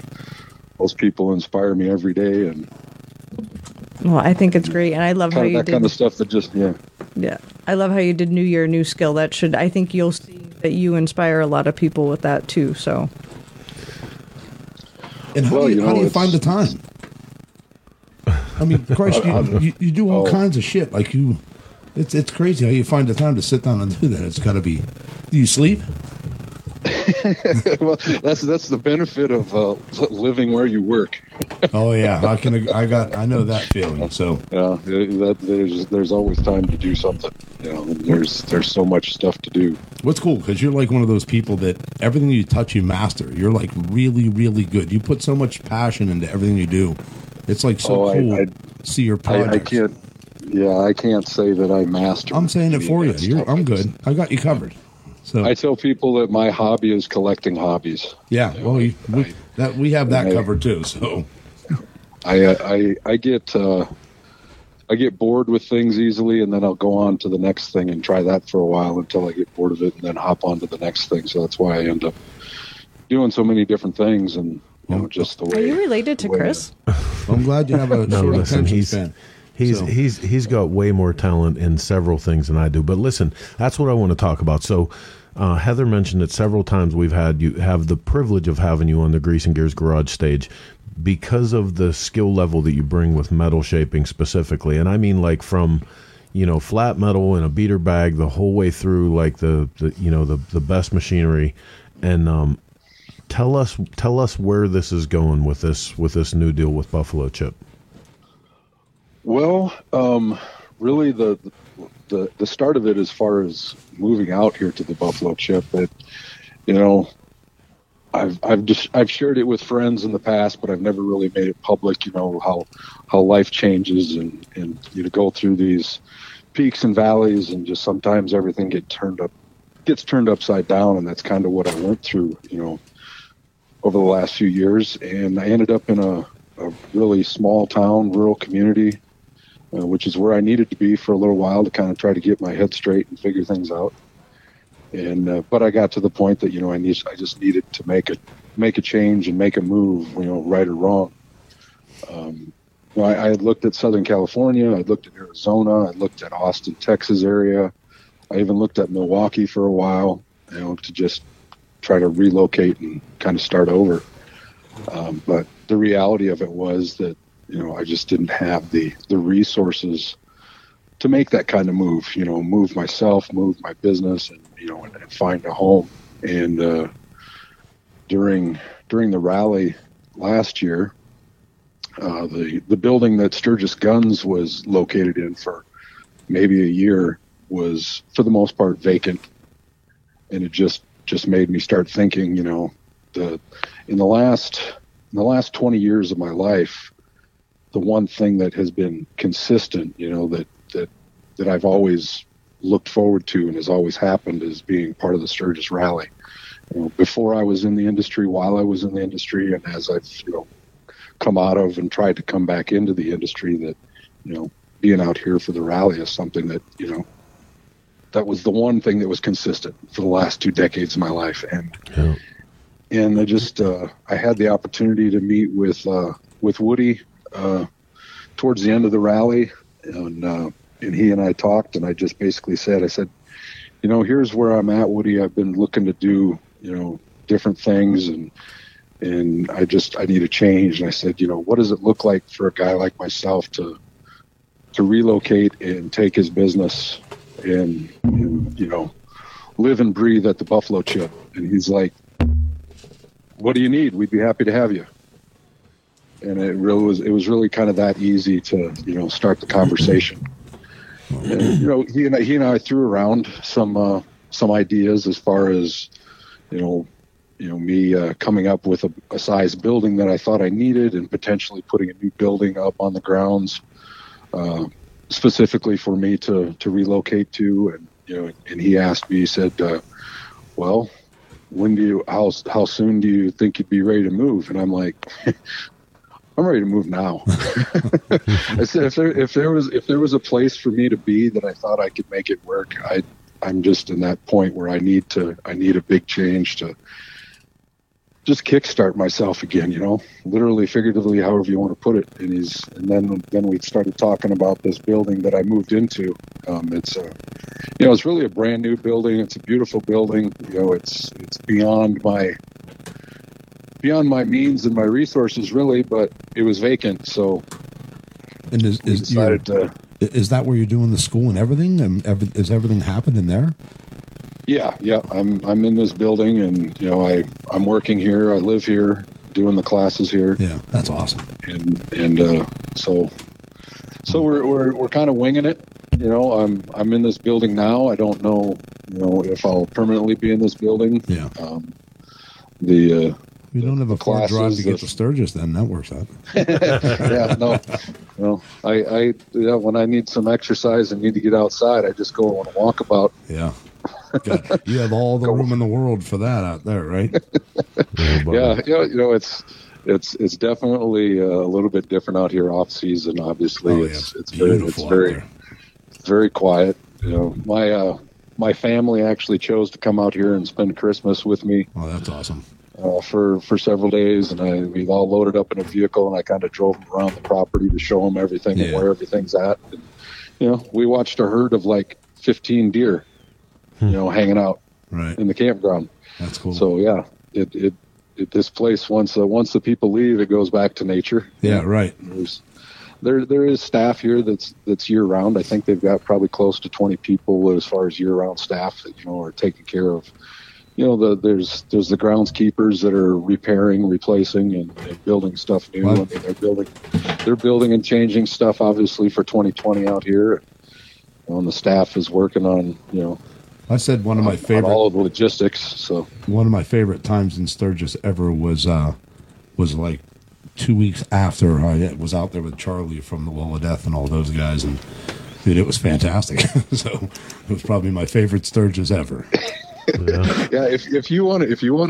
those people inspire me every day. And well, I think it's great, and I love how you did that kind of stuff. That just yeah. I love how you did New Year, New Skill. That should, I think you'll see that you inspire a lot of people with that too. So, and how do you find the time? I mean, Christ, you do all kinds of shit. Like it's crazy how you find the time to sit down and do that. It's got to be. Do you sleep? Well, that's the benefit of living where you work. Oh yeah, I know that feeling. So yeah, there's always time to do something. You know, there's so much stuff to do. What's cool, because you're like one of those people that everything you touch, you master. You're like really, really good. You put so much passion into everything you do. It's like so cool to see your projects. I can't. Yeah, I can't say that I mastered. I'm saying it for you. I'm good. I've got you covered. So I tell people that my hobby is collecting hobbies. Yeah, well, we have that covered too. So I get bored with things easily, and then I'll go on to the next thing and try that for a while until I get bored of it, and then hop on to the next thing. So that's why I end up doing so many different things, and just the way. Are you related to Chris? I'm glad you have a short attention span. He's got way more talent in several things than I do. But listen, that's what I want to talk about. So Heather mentioned that several times we've had you have the privilege of having you on the Grease and Gears Garage stage because of the skill level that you bring with metal shaping specifically. And I mean like from, flat metal in a beater bag the whole way through like the best machinery. And tell us where this is going with this new deal with Buffalo Chip. Well, really the start of it as far as moving out here to the Buffalo Chip, that I've shared it with friends in the past, but I've never really made it public, how life changes and go through these peaks and valleys, and just sometimes everything gets turned upside down, and that's kind of what I went through, over the last few years. And I ended up in a really small town, rural community, which is where I needed to be for a little while to kind of try to get my head straight and figure things out. And but I got to the point that I just needed to make a change and make a move, right or wrong. I had looked at Southern California, I looked at Arizona, I looked at Austin, Texas area, I even looked at Milwaukee for a while, to just try to relocate and kind of start over. But the reality of it was that I just didn't have the resources to make that kind of move, move myself, move my business, and and find a home. And during the rally last year, the building that Sturgis Guns was located in for maybe a year was for the most part vacant, and it just made me start thinking, in the last 20 years of my life, the one thing that has been consistent, that I've always looked forward to and has always happened is being part of the Sturgis Rally. Before I was in the industry, while I was in the industry, and as I've come out of and tried to come back into the industry, that being out here for the rally is something that that was the one thing that was consistent for the last 2 decades of my life. And. Yeah. And I just I had the opportunity to meet with Woody towards the end of the rally, and he and I talked, and I just basically said, here's where I'm at, Woody. I've been looking to do different things, and I need a change. And I said, what does it look like for a guy like myself to relocate and take his business and live and breathe at the Buffalo Chip? And he's like, what do you need? We'd be happy to have you. And it was really kind of that easy to, start the conversation. And, he and I threw around some ideas as far as, me coming up with a size building that I thought I needed, and potentially putting a new building up on the grounds, specifically for me to relocate to. And, and he asked me, he said, well, how soon do you think you'd be ready to move? And I'm like, I'm ready to move now. I said, if there was a place for me to be that I thought I could make it work, I'm just in that point where I need a big change to just kickstart myself again, literally, figuratively, however you want to put it. And then we started talking about this building that I moved into. It's really a brand new building. It's a beautiful building. It's beyond my means and my resources, really, but it was vacant. So, and is that where you're doing the school and everything? And is everything happening there? Yeah. I'm in this building, and I'm working here. I live here, doing the classes here. Yeah, that's awesome. So we're kind of winging it. I'm in this building now. I don't know, if I'll permanently be in this building. Yeah. The You don't have a Ford drive to get to Sturgis, then that works out. Yeah, no. Well, I when I need some exercise and need to get outside, I just go on a walkabout. Yeah. God, you have all the room in the world for that out there, right? Yeah, it's definitely a little bit different out here off season. Obviously, it's very quiet. You know, my family actually chose to come out here and spend Christmas with me. Oh, that's awesome. For several days, and we all loaded up in a vehicle, and I kind of drove them around the property to show them everything and where everything's at. And, we watched a herd of like 15 deer. Hanging out in the campground. That's cool. So yeah, this place once the people leave, it goes back to nature. Yeah, right. There is staff here that's year round. I think they've got probably close to 20 people as far as year round staff that are taking care of. There's the groundskeepers that are repairing, replacing, and building stuff new. Wow. I mean, they're building and changing stuff obviously for 2020 out here. And the staff is working on I said one of my favorite all of the logistics. So one of my favorite times in Sturgis ever was like 2 weeks after I was out there with Charlie from the Wall of Death and all those guys, and dude, it was fantastic. So it was probably my favorite Sturgis ever. Yeah. If you want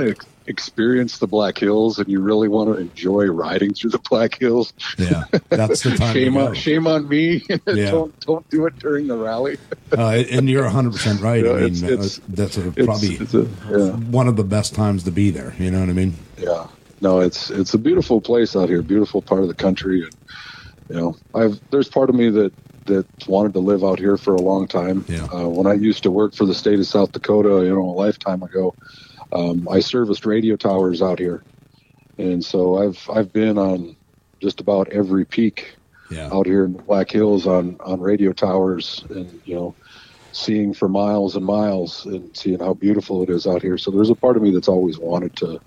to experience the Black Hills and you really want to enjoy riding through the Black Hills, that's the time. Shame on me. Don't do it during the rally. And you're 100% right. That's probably one of the best times to be there. You know what I mean? Yeah. No, it's a beautiful place out here, beautiful part of the country, and there's part of me that wanted to live out here for a long time. Yeah. When I used to work for the state of South Dakota, a lifetime ago, I serviced radio towers out here. And so I've been on just about every peak out here in the Black Hills on radio towers and, seeing for miles and miles and seeing how beautiful it is out here. So there's a part of me that's always wanted to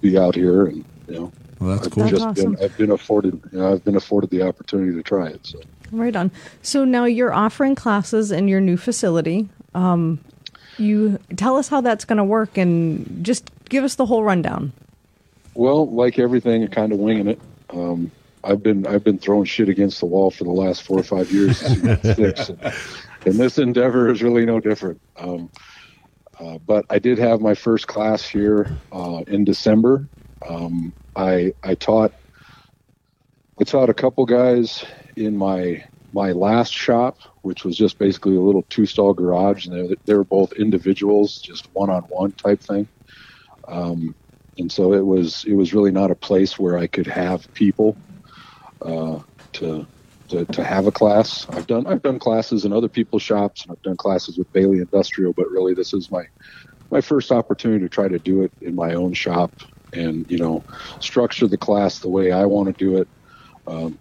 be out here and, Well, that's cool. I've been afforded the opportunity to try it. So. Right on. So now you're offering classes in your new facility. You tell us how that's going to work, and just give us the whole rundown. Well, like everything, you're kind of winging it. I've been throwing shit against the wall for the last 4 or 5 years, and this endeavor is really no different. But I did have my first class here in December. I taught a couple guys in my last shop, which was just basically a little two-stall garage, and they were both individuals, just one-on-one type thing. And so it was really not a place where I could have people to have a class. I've done classes in other people's shops, and I've done classes with Bailey Industrial, but really this is my first opportunity to try to do it in my own shop and, structure the class the way I want to do it,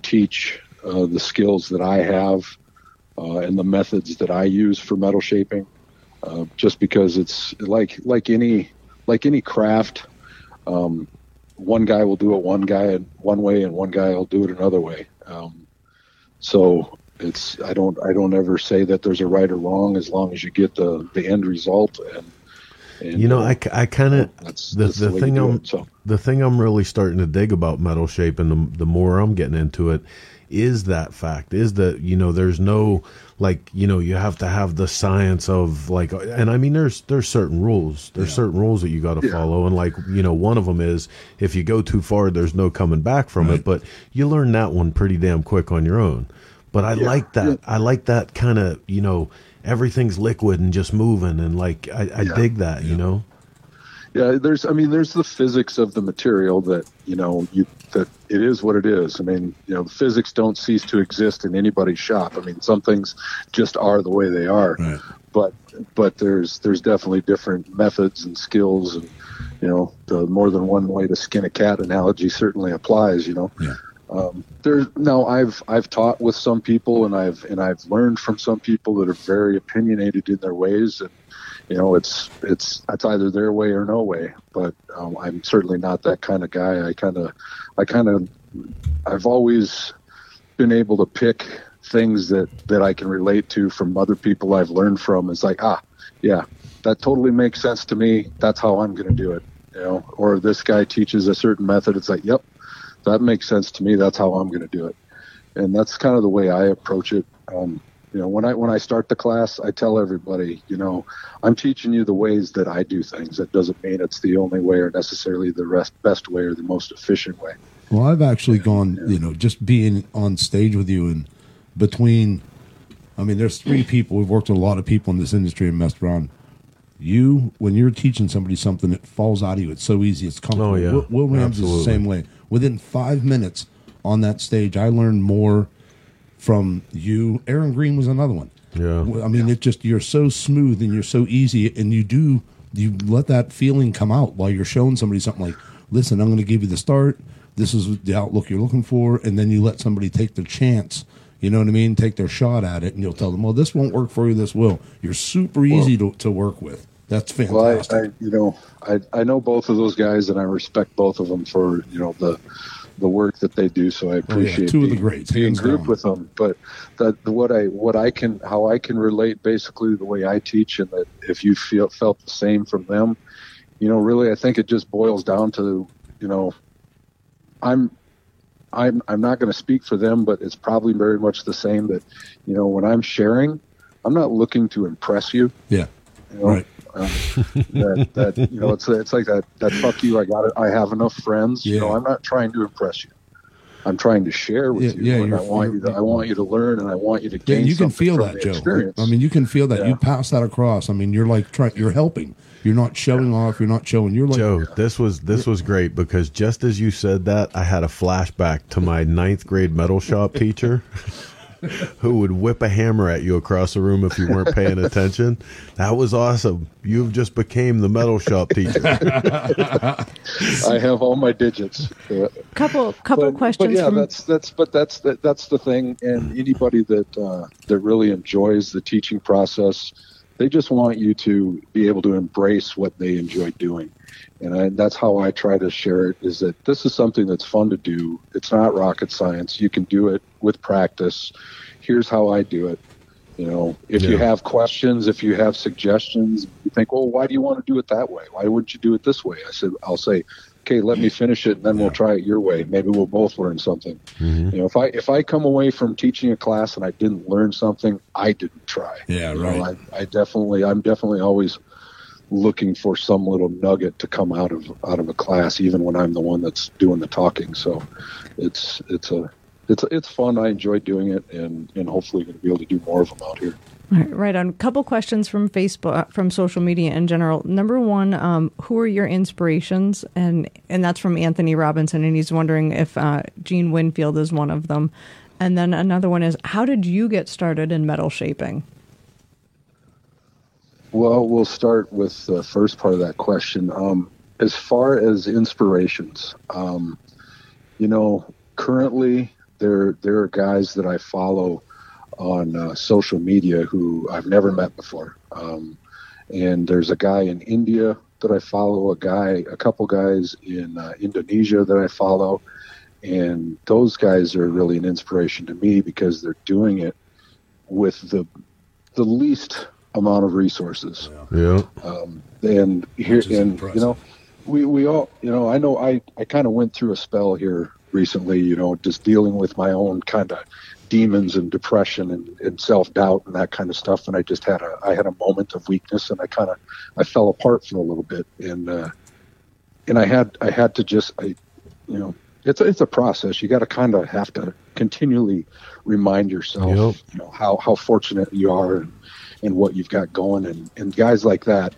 teach the skills that I have and the methods that I use for metal shaping, just because it's like any craft, one guy will do it one way and one guy will do it another way. So it's I don't ever say that there's a right or wrong as long as you get the end result. And I kind of the thing I'm really starting to dig about metal shape, and the more I'm getting into it, is that fact is that there's no you have to have the science of and I mean there's certain rules that you got to follow, and one of them is if you go too far there's no coming back from it, but you learn that one pretty damn quick on your own. But I like that I like that kind of everything's liquid and just moving, and I dig that . Yeah, there's the physics of the material that, that it is what it is. I mean, physics don't cease to exist in anybody's shop. I mean, some things just are the way they are. Right. But there's definitely different methods and skills, and, the more than one way to skin a cat analogy certainly applies, Yeah. I've taught with some people, and I've learned from some people that are very opinionated in their ways, and it's either their way or no way. But I'm certainly not that kind of guy. I've always been able to pick things that I can relate to from other people I've learned from. It's that totally makes sense to me. That's how I'm going to do it. you know, or this guy teaches a certain method. It's like, yep, that makes sense to me. That's how I'm going to do it. And that's kind of the way I approach it. You know, when I start the class, I tell everybody, you know, I'm teaching you the ways that I do things. That doesn't mean it's the only way or necessarily the best way or the most efficient way. Well, I've actually gone, you know, just being on stage with you and between, I mean, there's three people. We've worked with a lot of people in this industry and messed around. You, when you're teaching somebody something, it falls out of you. It's so easy. It's comfortable. Oh, yeah. Will Ramsey is the same way. Within 5 minutes on that stage, I learned more from you. Aaron Green was another one. Yeah. I mean, it just, you're so smooth and you're so easy, and you let that feeling come out while you're showing somebody something like, listen, I'm going to give you the start. This is the outlook you're looking for. And then you let somebody take their chance, you know what I mean? Take their shot at it, and you'll tell them, well, this won't work for you. This will. You're super easy to work with. That's fantastic. Well, I know both of those guys, and I respect both of them for, you know, the work that they do. So I appreciate two of the greats being grouped with them. But how I can relate basically the way I teach, and that if you felt the same from them, you know, really, I think it just boils down to, you know, I'm not going to speak for them, but it's probably very much the same that, you know, when I'm sharing, I'm not looking to impress you. Yeah. You know, right. You know, it's like that fuck you, I got it, I have enough friends. Yeah. You know, I'm not trying to impress you. I'm trying to share with you. Yeah, and I want you to learn, and I want you to gain. Yeah, you can feel that, Joe. Experience. I mean, you can feel that. Yeah. You pass that across. I mean, you're like you're helping. You're not showing off. You're not showing. You're like, Joe, this was great, because just as you said that, I had a flashback to my 9th grade metal shop teacher, who would whip a hammer at you across the room if you weren't paying attention. That was awesome. You've just became the metal shop teacher. I have all my digits. Couple questions. But yeah, that's the thing. And anybody that really enjoys the teaching process, they just want you to be able to embrace what they enjoy doing. And that's how I try to share it, is that this is something that's fun to do. It's not rocket science. You can do it with practice. Here's how I do it. You know, if you have questions, if you have suggestions, you think, well, why do you want to do it that way? Why wouldn't you do it this way? I'll say, okay, let me finish it, and then we'll try it your way. Maybe we'll both learn something. Mm-hmm. You know, if I come away from teaching a class and I didn't learn something, I didn't try. Yeah, right. You know, I'm definitely always looking for some little nugget to come out of a class, even when I'm the one that's doing the talking. So it's fun. I enjoy doing it, and hopefully going to be able to do more of them out here. All right on. Couple questions from Facebook, from social media in general. Number one, who are your inspirations? And that's from Anthony Robinson, and he's wondering if Gene Winfield is one of them. And then another one is, how did you get started in metal shaping? Well, we'll start with the first part of that question. As far as inspirations, you know, currently there are guys that I follow on social media who I've never met before. And there's a guy in India that I follow, a couple guys in Indonesia that I follow. And those guys are really an inspiration to me, because they're doing it with the least amount of resources. Yeah. And here, and impressive. You know, we all, you know, I know I kind of went through a spell here recently, you know, just dealing with my own kind of demons and depression and self-doubt and that kind of stuff, and I just had a moment of weakness, and I fell apart for a little bit, and I had to just, you know, it's a process. You got to kind of have to continually remind yourself, you know, how fortunate you are and what you've got going, and guys like that,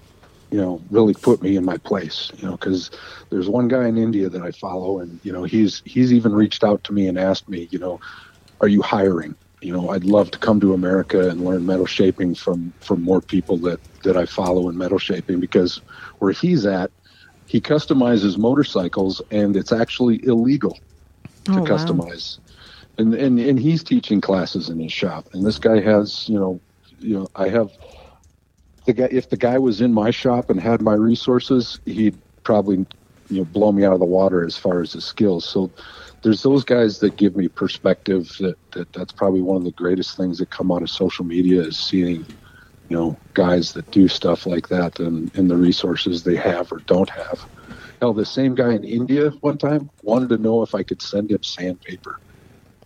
you know, really put me in my place, you know, because there's one guy in India that I follow, and you know, he's even reached out to me and asked me, you know, are you hiring? You know, I'd love to come to America and learn metal shaping from more people that I follow in metal shaping, because where he's at, he customizes motorcycles, and it's actually illegal to customize. Wow. And he's teaching classes in his shop. And this guy has, you know, I have the guy, if the guy was in my shop and had my resources, he'd probably, you know, blow me out of the water as far as his skills. So there's those guys that give me perspective. That's probably one of the greatest things that come out of social media, is seeing, you know, guys that do stuff like that, and the resources they have or don't have. Hell, the same guy in India one time wanted to know if I could send him sandpaper,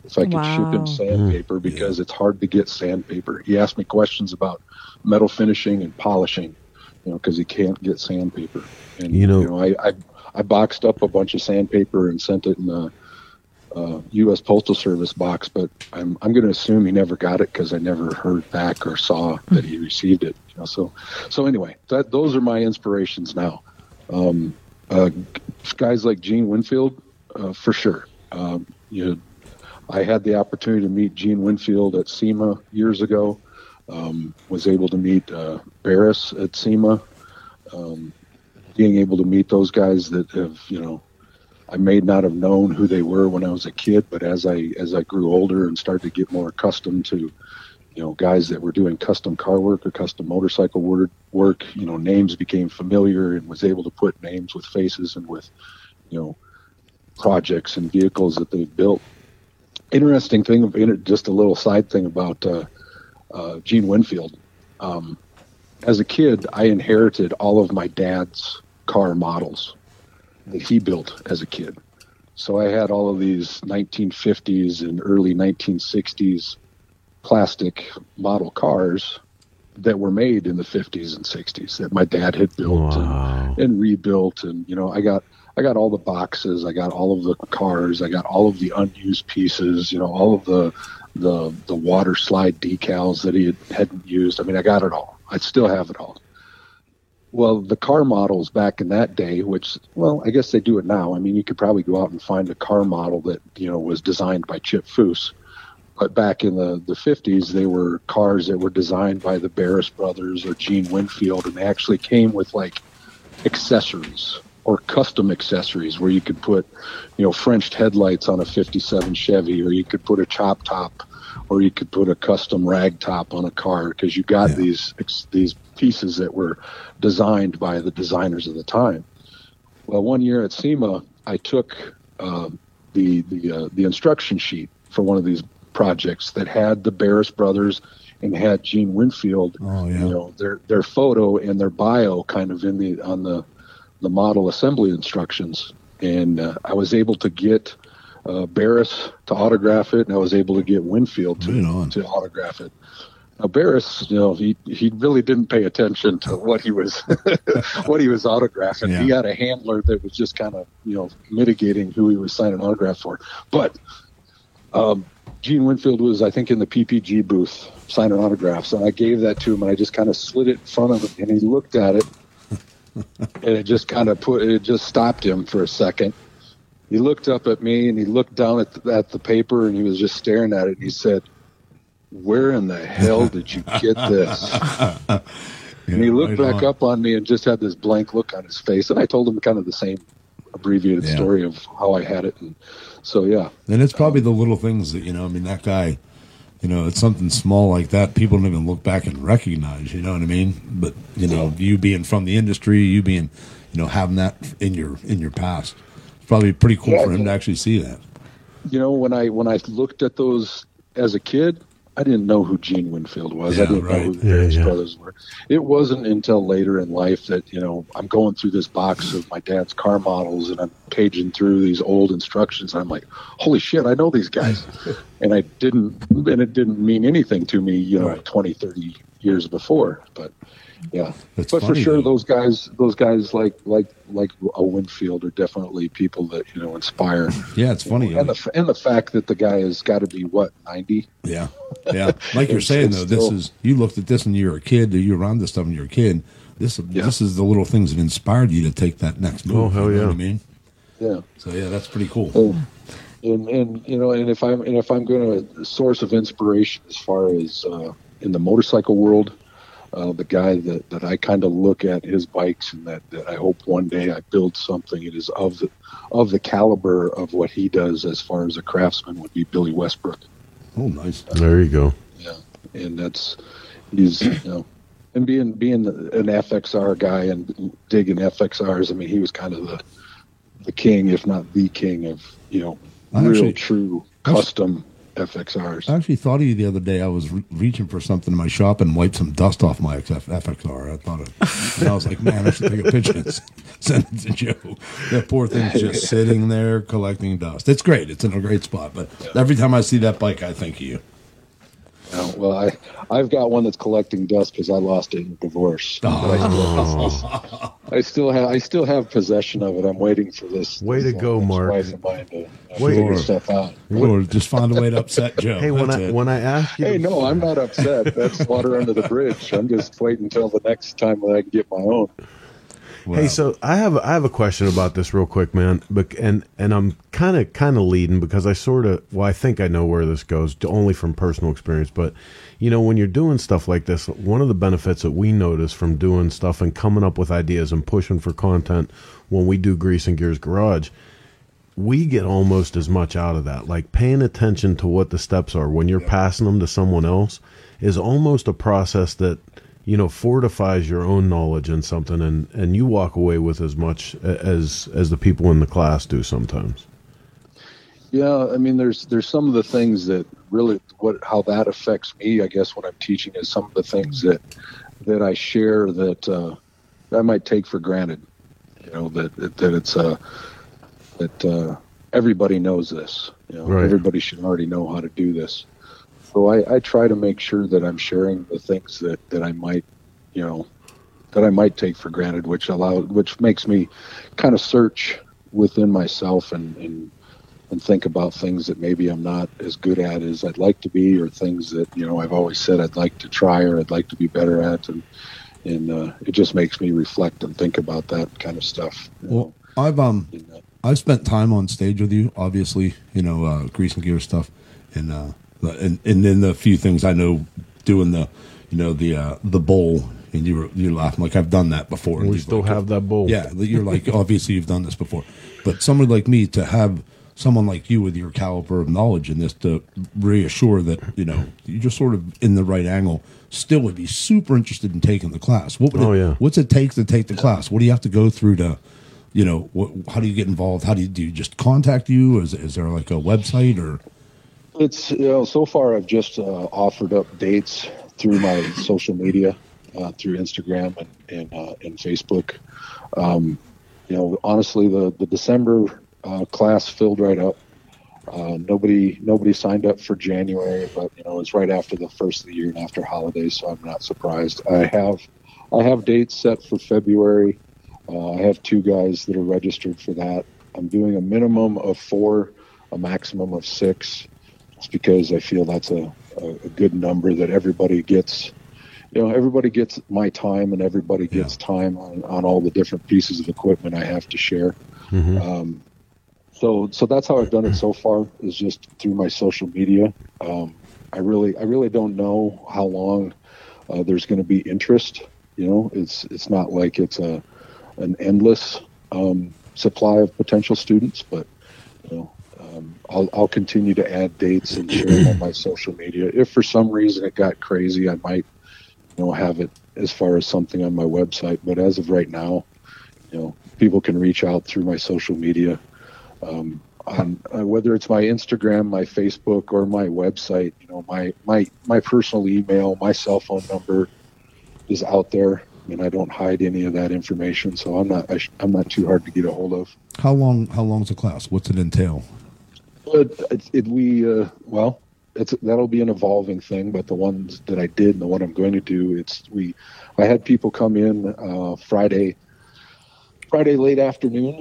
if I could ship him sandpaper, because it's hard to get sandpaper. He asked me questions about metal finishing and polishing, you know, because he can't get sandpaper. And I boxed up a bunch of sandpaper and sent it in a U.S. Postal Service box, but I'm going to assume he never got it because I never heard back or saw that he received it. You know, so anyway, those are my inspirations now. Guys like Gene Winfield, for sure. I had the opportunity to meet Gene Winfield at SEMA years ago. Was able to meet Barris at SEMA. Being able to meet those guys that have, I may not have known who they were when I was a kid, but as I grew older and started to get more accustomed to, guys that were doing custom car work or custom motorcycle work, names became familiar, and was able to put names with faces and with, projects and vehicles that they've built. Interesting thing, just a little side thing about Gene Winfield. As a kid, I inherited all of my dad's car models that he built as a kid. So I had all of these 1950s and early 1960s plastic model cars that were made in the 50s and 60s that my dad had built and rebuilt. And, I got all the boxes, I got all of the cars, I got all of the unused pieces, all of the water slide decals that he hadn't used. I mean, I got it all. I still have it all. Well, the car models back in that day, which, I guess they do it now. I mean, you could probably go out and find a car model that, was designed by Chip Foose. But back in the 50s, they were cars that were designed by the Barris Brothers or Gene Winfield, and they actually came with, accessories. Or custom accessories where you could put, Frenched headlights on a 57 Chevy, or you could put a chop top, or you could put a custom rag top on a car, because you got these pieces that were designed by the designers of the time. Well, one year at SEMA, I took the instruction sheet for one of these projects that had the Barris Brothers and had Gene Winfield, their photo and their bio kind of on the model assembly instructions, and I was able to get Barris to autograph it, and I was able to get Winfield to autograph it. Now Barris, he really didn't pay attention to what he was autographing. Yeah. He had a handler that was just kind of mitigating who he was signing autographs for. But Gene Winfield was, I think, in the PPG booth signing autographs, and I gave that to him, and I just kind of slid it in front of him, and he looked at it. And it just kind of stopped him for a second. He looked up at me and he looked down at the paper, and he was just staring at it. And he said, "Where in the hell did you get this?" And he looked back up on me and just had this blank look on his face. And I told him kind of the same abbreviated story of how I had it. And so, And it's probably the little things that, that guy, it's something small like that. People don't even look back and recognize, you know what I mean? But, you being from the industry, you being, having that in your past, it's probably pretty cool for him to actually see that. When I looked at those as a kid, I didn't know who Gene Winfield was. I didn't know who the Barris Brothers were. It wasn't until later in life that, I'm going through this box of my dad's car models, and I'm paging through these old instructions, and I'm like, holy shit, I know these guys. And it didn't mean anything to me, 20, 30 years before. But that's but funny, for sure, though. Those guys like a Winfield are definitely people that inspire. Yeah, it's funny. And the fact that the guy has got to be 90. Yeah. Like you're saying though, you looked at this when you were a kid, or you were around this stuff when you were a kid. This is the little things that inspired you to take that next move. Oh hell yeah! You know what I mean? Yeah. So that's pretty cool. And if I'm going to source of inspiration as far as in the motorcycle world. The guy that I kind of look at his bikes, and that I hope one day I build something that is of the caliber of what he does as far as a craftsman, would be Billy Westbrook. Oh, nice! There you go. Yeah, and he's and being an FXR guy and digging FXRs. I mean, he was kind of the king, if not the king, of real true custom FXRs. I actually thought of you the other day. I was reaching for something in my shop and wiped some dust off my FXR. I thought of, and I was like, man, I should take a picture and send it to Joe. That poor thing's just sitting there collecting dust. It's great. It's in a great spot. But every time I see that bike, I think of you. Oh, well, I've got one that's collecting dust because I lost it in a divorce. Oh. I still have possession of it. I'm waiting for this. Way to go, Mark. Wife of mine to figure stuff out. Or just find a way to upset Joe. Hey, when I ask you, hey, no, I'm not upset. That's water under the bridge. I'm just waiting until the next time that I can get my own. Wow. Hey, so I have a question about this real quick, man. And I'm kind of leading because I think I know where this goes only from personal experience. But, you know, when you're doing stuff like this, one of the benefits that we notice from doing stuff and coming up with ideas and pushing for content when we do Grease and Gears Garage, we get almost as much out of that. Like paying attention to what the steps are when you're passing them to someone else is almost a process that, you know, fortifies your own knowledge in something, and you walk away with as much as the people in the class do sometimes. Yeah, I mean, there's some of the things that really how that affects me, I guess, when I'm teaching is some of the things that I share that I might take for granted. You know, that everybody knows this. You know, right. Everybody should already know how to do this. So I try to make sure that I'm sharing the things that I might, you know, that I might take for granted, which makes me kind of search within myself and think about things that maybe I'm not as good at as I'd like to be, or things that, you know, I've always said I'd like to try or I'd like to be better at, and it just makes me reflect and think about that kind of stuff. Well, know, I've spent time on stage with you, obviously, you know, Grease and Gear stuff, and then the few things I know doing the bowl, and you're laughing like I've done that before. We still have that bowl. Yeah, you're like, obviously you've done this before. But someone like me, to have someone like you with your caliber of knowledge in this to reassure that, you know, you're just sort of in the right angle, still would be super interested in taking the class. What's it take to take the class? What do you have to go through to, you know, how do you get involved? How do you just contact you? Is there like a website or... It's, you know, so far I've just offered up dates through my social media, through Instagram and Facebook. You know, honestly, the December class filled right up. Nobody signed up for January, but you know, it's right after the first of the year and after holidays, so I'm not surprised. I have dates set for February. I have two guys that are registered for that. I'm doing a minimum of 4, a maximum of 6. It's because I feel that's a good number that everybody gets. You know, everybody gets my time, and everybody gets time on all the different pieces of equipment I have to share. Mm-hmm. So that's how I've done it so far, is just through my social media. I really don't know how long there's going to be interest. You know, it's not like it's an endless supply of potential students, but you know. I'll continue to add dates and share them on my social media. If for some reason it got crazy, I might, you know, have it as far as something on my website. But as of right now, you know, people can reach out through my social media, whether it's my Instagram, my Facebook, or my website. You know, my personal email, my cell phone number is out there, and I don't hide any of that information. So I'm not too hard to get a hold of. How long's the class? What's it entail? That'll be an evolving thing, but the ones that I did and the one I'm going to do, I had people come in Friday late afternoon,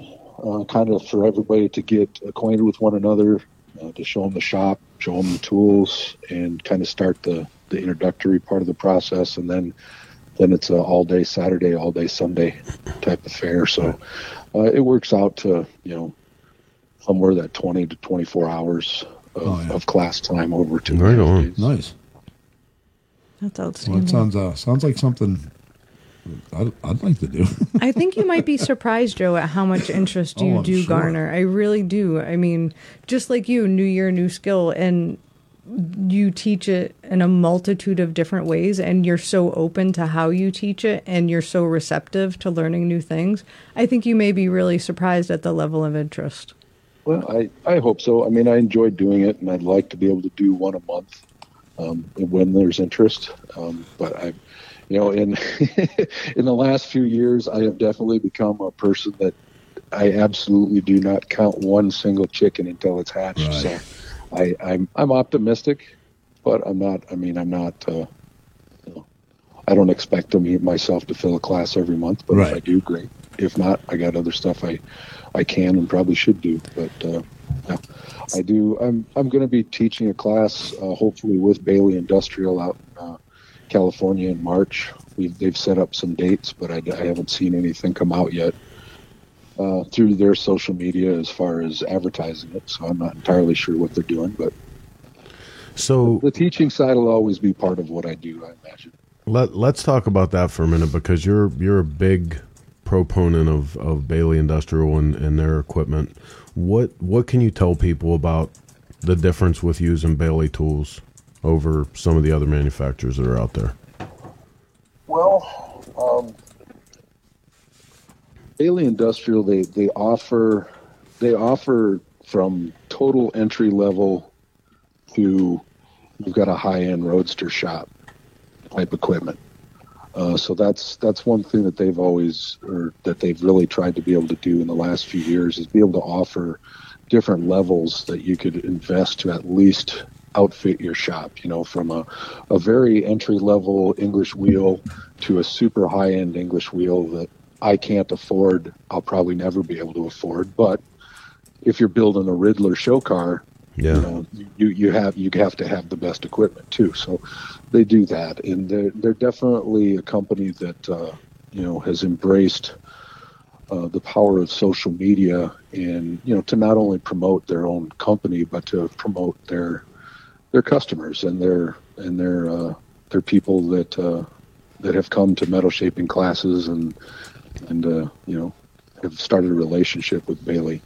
kind of for everybody to get acquainted with one another, to show them the shop, show them the tools, and kind of start the introductory part of the process, and then it's an all-day Saturday, all-day Sunday type of fair. So it works out to, you know, somewhere that 20 to 24 hours of class time over 2 days. On. Nice. That's outstanding. Well, it sounds like something I'd like to do. I think you might be surprised, Joe, at how much interest you garner. I really do. I mean, just like you, new year, new skill, and you teach it in a multitude of different ways, and you're so open to how you teach it, and you're so receptive to learning new things. I think you may be really surprised at the level of interest. Well, I hope so. I mean, I enjoy doing it, and I'd like to be able to do one a month when there's interest. But I, you know, in the last few years, I have definitely become a person that I absolutely do not count one single chicken until it's hatched. Right. So I'm optimistic, but I'm not. I mean, I'm not. You know, I don't expect myself to fill a class every month, but right. If I do, great. If not, I got other stuff I can and probably should do. But yeah, I do. I'm going to be teaching a class, hopefully with Bailey Industrial out in California in March. They've set up some dates, but I haven't seen anything come out yet through their social media as far as advertising it. So I'm not entirely sure what they're doing, but so the teaching side will always be part of what I do, I imagine. Let's talk about that for a minute, because you're a big proponent of Bailey Industrial and their equipment. What can you tell people about the difference with using Bailey tools over some of the other manufacturers that are out there? Well, Bailey Industrial, they offer from total entry level to, you've got a high end roadster shop type equipment. So that's one thing that they've really tried to be able to do in the last few years, is be able to offer different levels that you could invest to at least outfit your shop, you know, from a very entry level English wheel to a super high end English wheel that I can't afford. I'll probably never be able to afford, but if you're building a Riddler show car, yeah, you know, you have to have the best equipment too. So they do that, and they're definitely a company that you know, has embraced the power of social media, and you know, to not only promote their own company, but to promote their customers and their people that have come to metal shaping classes and you know, have started a relationship with Bailey.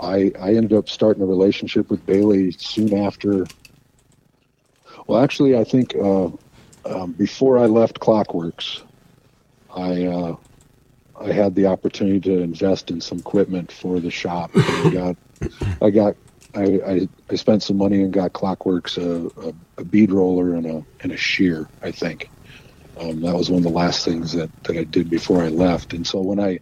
I ended up starting a relationship with Bailey soon after. Well, actually, I think before I left Clockworks, I had the opportunity to invest in some equipment for the shop. I spent some money and got Clockworks a bead roller and a shear, I think. That was one of the last things that I did before I left. And so when I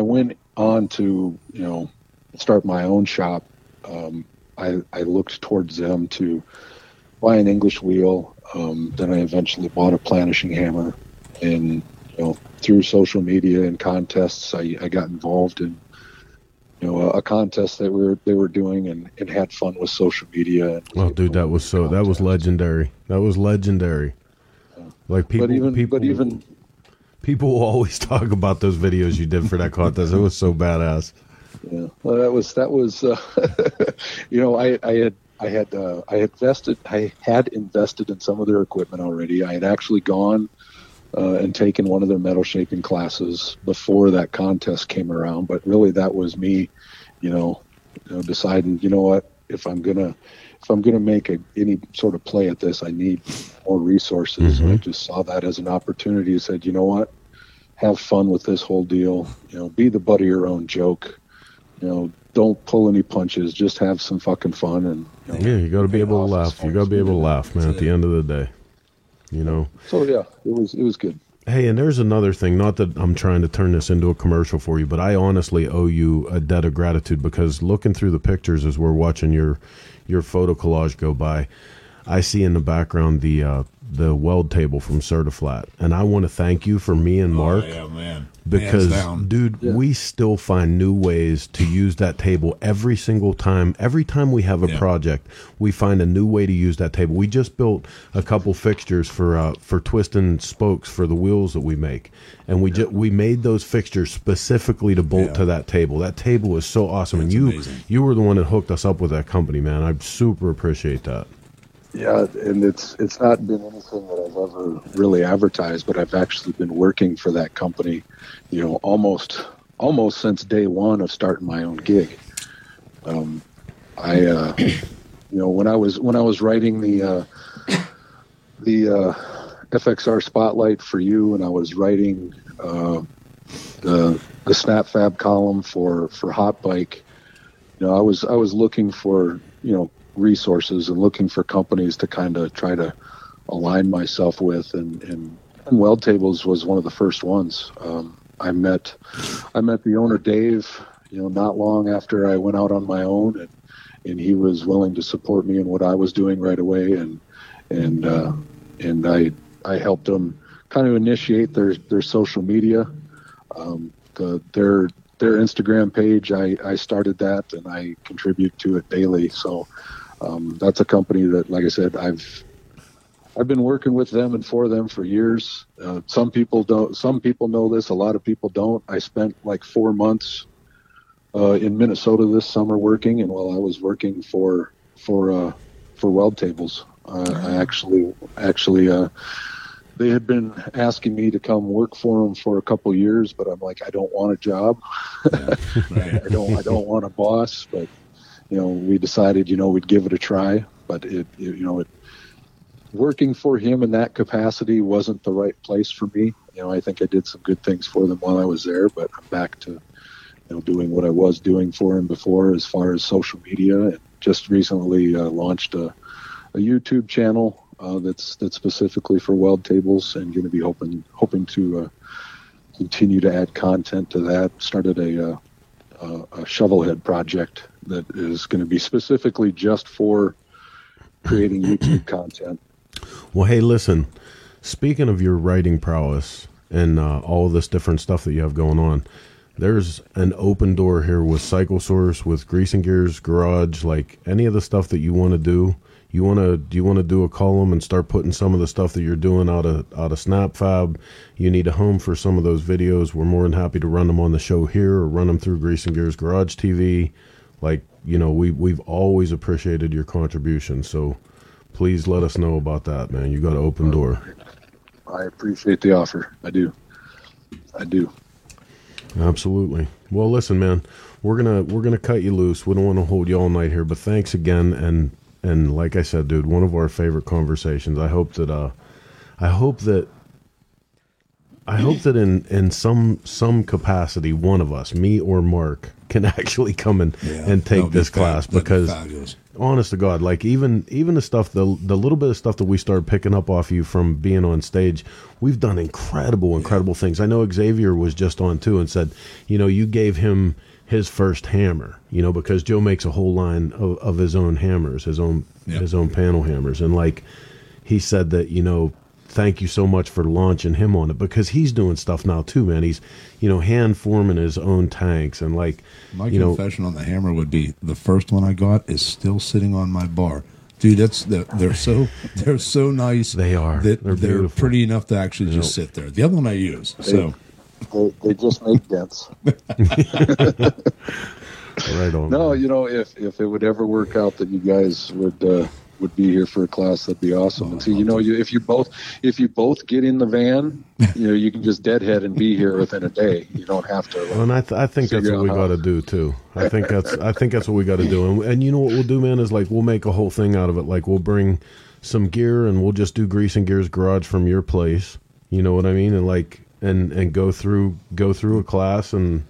went on to, you know, start my own shop, I looked towards them to buy an English wheel. Then I eventually bought a planishing hammer, and you know, through social media and contests, I got involved in, you know, a contest that they were doing, and had fun with social media. Oh, dude, that was legendary. That was legendary. Yeah. Like people will always talk about those videos you did for that contest. It was so badass. Yeah, well, that was you know, I had invested in some of their equipment already. I had actually gone and taken one of their metal shaping classes before that contest came around, but really that was me, you know deciding, you know what, if I'm gonna make any sort of play at this, I need more resources. Mm-hmm. And I just saw that as an opportunity and said, you know what, have fun with this whole deal, you know, be the butt of your own joke. You know, don't pull any punches. Just have some fucking fun, and you know, yeah, you got to be able to laugh. You got to be able to laugh, man. At the end of the day, you know. So yeah, it was good. Hey, and there's another thing. Not that I'm trying to turn this into a commercial for you, but I honestly owe you a debt of gratitude, because looking through the pictures as we're watching your photo collage go by, I see in the background the weld table from Certiflat, and I want to thank you for me and Mark. Oh, yeah, man. Because, dude, yeah, we still find new ways to use that table every single time. Every time we have a project, we find a new way to use that table. We just built a couple fixtures for twisting spokes for the wheels that we make, and we made those fixtures specifically to bolt to that table. That table is so awesome, and you were the one that hooked us up with that company, man. I super appreciate that. Yeah, and it's not been anything that I've ever really advertised, but I've actually been working for that company, you know, almost since day one of starting my own gig. I you know, when I was writing the FXR Spotlight for you, and I was writing the SnapFab column for Hot Bike, know, I was looking for, you know, resources and looking for companies to kind of try to align myself with, and Weld Tables was one of the first ones. I met the owner, Dave, you know, not long after I went out on my own, and he was willing to support me in what I was doing right away, and I helped him kind of initiate their social media, their Instagram page. I started that, and I contribute to it daily. So that's a company that, like I said, I've been working with them and for them for years. Some people don't. Some people know this. A lot of people don't. I spent like 4 months in Minnesota this summer working, and while I was working for Weld Tables, I actually they had been asking me to come work for them for a couple years, but I'm like, I don't want a job. Yeah, right. I don't want a boss. But you know, we decided, you know, we'd give it a try. But it working for him in that capacity wasn't the right place for me. You know, I think I did some good things for them while I was there, but I'm back to, you know, doing what I was doing for him before, as far as social media. And just recently launched a YouTube channel that's specifically for Weld Tables, and going to be hoping to continue to add content to that. Started a shovelhead project that is going to be specifically just for creating YouTube content. Well, hey, listen, speaking of your writing prowess and all this different stuff that you have going on, there's an open door here with Cycle Source, with Grease and Gears Garage, like any of the stuff that you want to do. Do you want to do a column and start putting some of the stuff that you're doing out of SnapFab? You need a home for some of those videos. We're more than happy to run them on the show here or run them through Grease and Gears Garage TV. Like, you know, we've always appreciated your contribution. So please let us know about that, man. You got an open door. I appreciate the offer. I do. Absolutely. Well, listen, man, we're gonna cut you loose. We don't want to hold you all night here, but thanks again. And like I said, dude, one of our favorite conversations. I hope that in some capacity, one of us, me or Mark, can actually come and take this class, because honest to God, like even the stuff, the little bit of stuff that we started picking up off you from being on stage, we've done incredible things. I know Xavier was just on too and said, you know, you gave him his first hammer, you know, because Joe makes a whole line of his own hammers, his own panel hammers. And like he said that, you know, thank you so much for launching him on it, because he's doing stuff now too, man. He's, you know, hand forming his own tanks. And like, my confession on the hammer would be the first one I got is still sitting on my bar. Dude, they're so nice. They are. They're pretty enough to actually just sit there. The other one I use. They just make dents. Right on. No, man. You know, if it would ever work out that you guys would be here for a class, that'd be awesome. And see, you know, if you both get in the van, you know, you can just deadhead and be here within a day. You don't have to. Like, well, and I think that's what we got to do too. I think that's what we got to do. And you know what we'll do, man, is like we'll make a whole thing out of it. Like we'll bring some gear and we'll just do Grease and Gears Garage from your place. You know what I mean? And like and go through a class and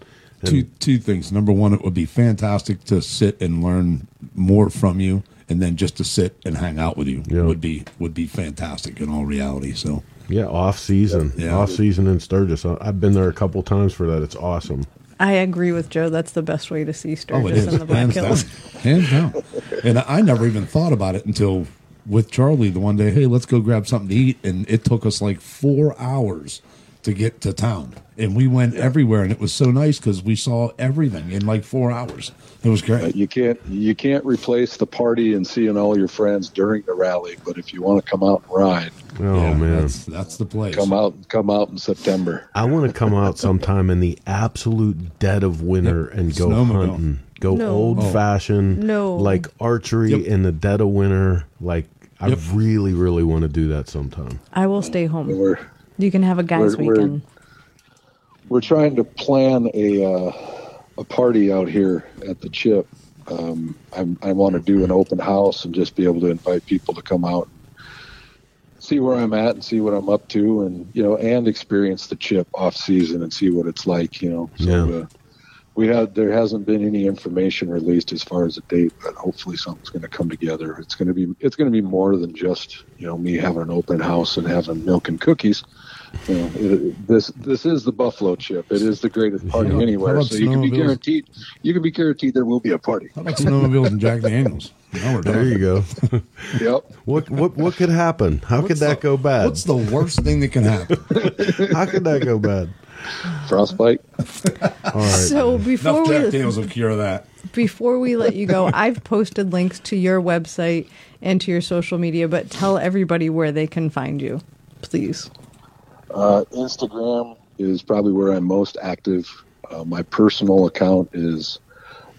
two things. Number one, it would be fantastic to sit and learn more from you. And then just to sit and hang out with you would be fantastic in all reality. So off season in Sturgis. I've been there a couple times for that. It's awesome. I agree with Joe. That's the best way to see Sturgis in the Black Hills. Hands down. And I never even thought about it until with Charlie the one day. Hey, let's go grab something to eat. And it took us like 4 hours to get to town. And we went everywhere, and it was so nice because we saw everything in like 4 hours. It was great. But you can't replace the party and seeing all your friends during the rally, but if you want to come out and ride. Man. That's the place. Come out in September. I want to come out sometime in the absolute dead of winter and go snowmobile hunting. Go old-fashioned, like archery in the dead of winter. Like I really, really want to do that sometime. I will stay home. You can have a guys' weekend. We're trying to plan a party out here at the Chip. I want to do an open house and just be able to invite people to come out, and see where I'm at and see what I'm up to, and you know, and experience the Chip off season and see what it's like. You know, so There hasn't been any information released as far as a date, but hopefully something's going to come together. It's going to be more than just, you know, me having an open house and having milk and cookies. You know, this is the Buffalo Chip. It is the greatest party anywhere. So you can be guaranteed there will be a party. How about snowmobiles and Jack Daniels? There you go. Yep. What could happen? How could that go bad? What's the worst thing that can happen? How could that go bad? Frostbite. All right. So before before we let you go, I've posted links to your website and to your social media, but tell everybody where they can find you, please. Instagram is probably where I'm most active. My personal account is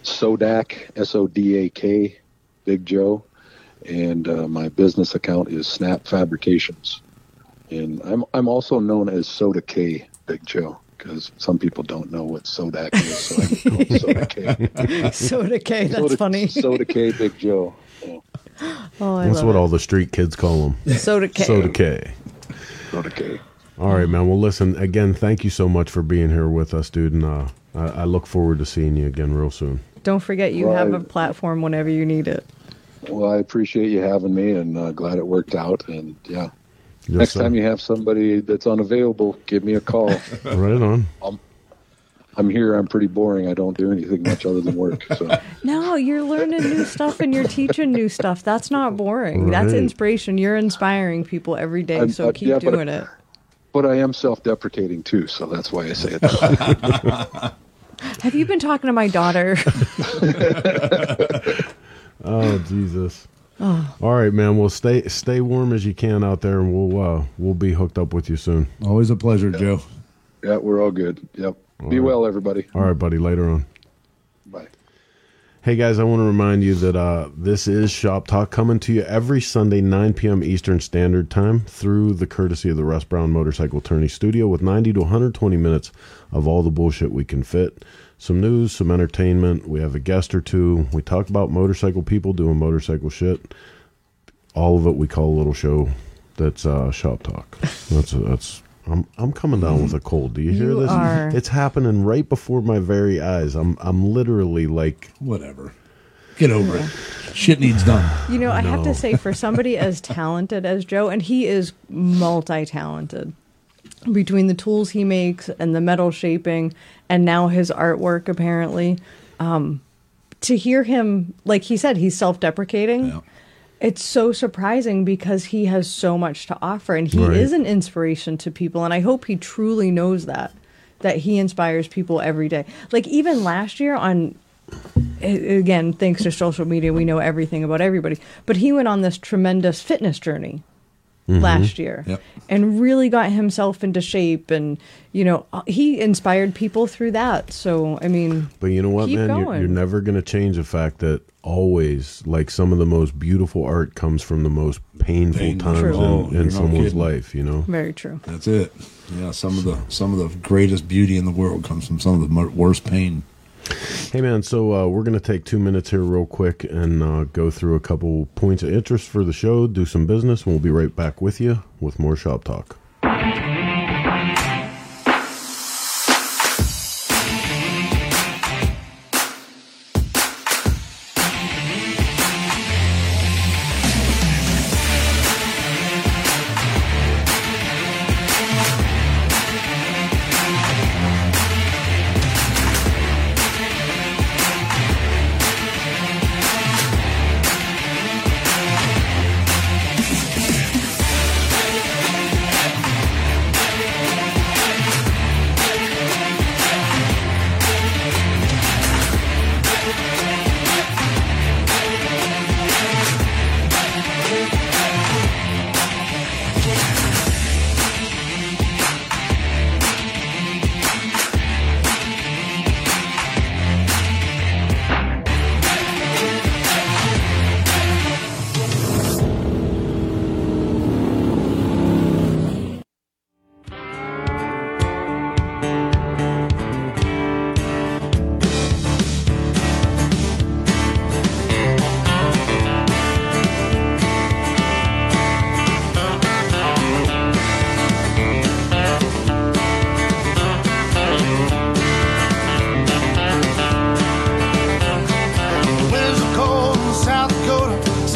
Sodak, S-O-D-A-K, Big Joe, and my business account is Snap Fabrications. And I'm also known as Soda K, Big Joe, because some people don't know what Sodak is, so I can call Soda K. Soda K, that's funny. Soda K, Big Joe. Yeah. Oh, that's what all the street kids call them. Soda K. Soda K. Soda K. All right, man. Well, listen, again, thank you so much for being here with us, dude, and I look forward to seeing you again real soon. Don't forget you have a platform whenever you need it. Well, I appreciate you having me, and glad it worked out, and yeah. Yes, Next time you have somebody that's unavailable, give me a call. Right on. I'm here. I'm pretty boring. I don't do anything much other than work. So. No, you're learning new stuff and you're teaching new stuff. That's not boring. Right. That's inspiration. You're inspiring people every day, so keep doing it. But I am self-deprecating, too, so that's why I say it. Have you been talking to my daughter? Oh, Jesus. Oh. All right, man. Well, stay warm as you can out there, and we'll be hooked up with you soon. Always a pleasure, yep. Joe. Yeah, we're all good. Yep. Be well, everybody. All right, buddy. Later on. Bye. Hey, guys, I want to remind you that this is Shop Talk, coming to you every Sunday, 9 p.m. Eastern Standard Time, through the courtesy of the Russ Brown Motorcycle Attorney Studio, with 90 to 120 minutes of all the bullshit we can fit. Some news, some entertainment. We have a guest or two. We talk about motorcycle people doing motorcycle shit. All of it we call a little show. That's Shop Talk. That's. I'm coming down with a cold. Do you hear this? Are. It's happening right before my very eyes. I'm literally like whatever. Get over it. Shit needs done. You know, I have to say, for somebody as talented as Joe, and he is multi-talented. Between the tools he makes and the metal shaping and now his artwork, apparently, to hear him, like he said, he's self-deprecating. Yeah. It's so surprising because he has so much to offer, and he is an inspiration to people. And I hope he truly knows that he inspires people every day. Like even last year again, thanks to social media, we know everything about everybody, but he went on this tremendous fitness journey. Mm-hmm. Last year, yep. And really got himself into shape, and you know he inspired people through that. So I mean, but you know what, man, you're never going to change the fact that always, like, some of the most beautiful art comes from the most painful times in someone's life. You know, very true. That's it. Yeah, some of the greatest beauty in the world comes from some of the worst pain. Hey, man, so we're going to take 2 minutes here real quick and go through a couple points of interest for the show, do some business, and we'll be right back with you with more Shop Talk.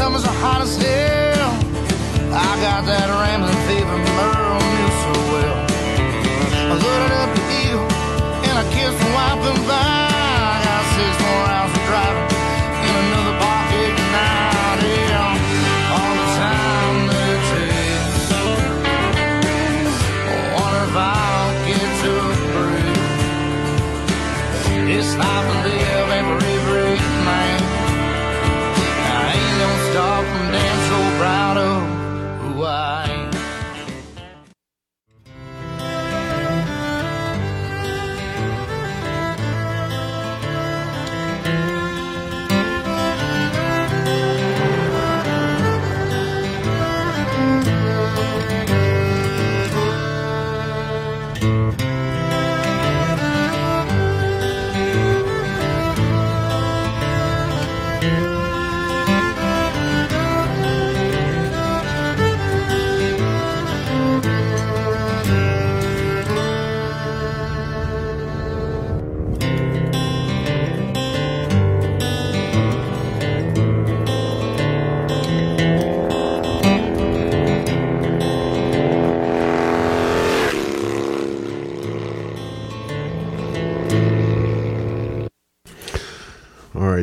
summers are hot as hell. I got that rambling fever Merle knew so well. I loaded up the eagle and I kissed the wiping by. I got 6 more hours of driving in another pocket tonight. Yeah, all the time that it takes. I wonder if I'll get to a break. This life I live every break, man. I ain't gonna stop and dance so proud of who I am.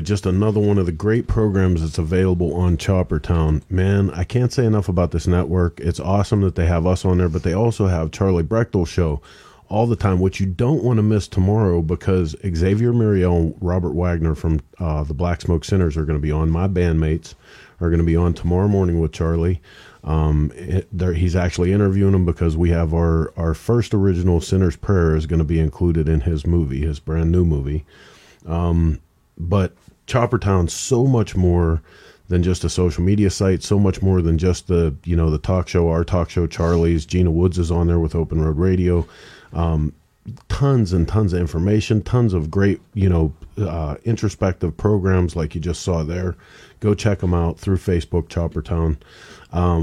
Just another one of the great programs that's available on Choppertown. Man, I can't say enough about this network. It's awesome that they have us on there, but they also have Charlie Brechtel's show all the time, which you don't want to miss tomorrow because Xavier Muriel and Robert Wagner from the Black Smoke Sinners are going to be on. My bandmates are going to be on tomorrow morning with Charlie. He's actually interviewing them because we have our first original Sinner's Prayer is going to be included in his movie, his brand new movie. But Choppertown's so much more than just a social media site, so much more than just the, you know, the talk show, our talk show, Charlie's. Gina Woods is on there with Open Road Radio. Tons and tons of information, tons of great, introspective programs like you just saw there. Go check them out through Facebook, Choppertown.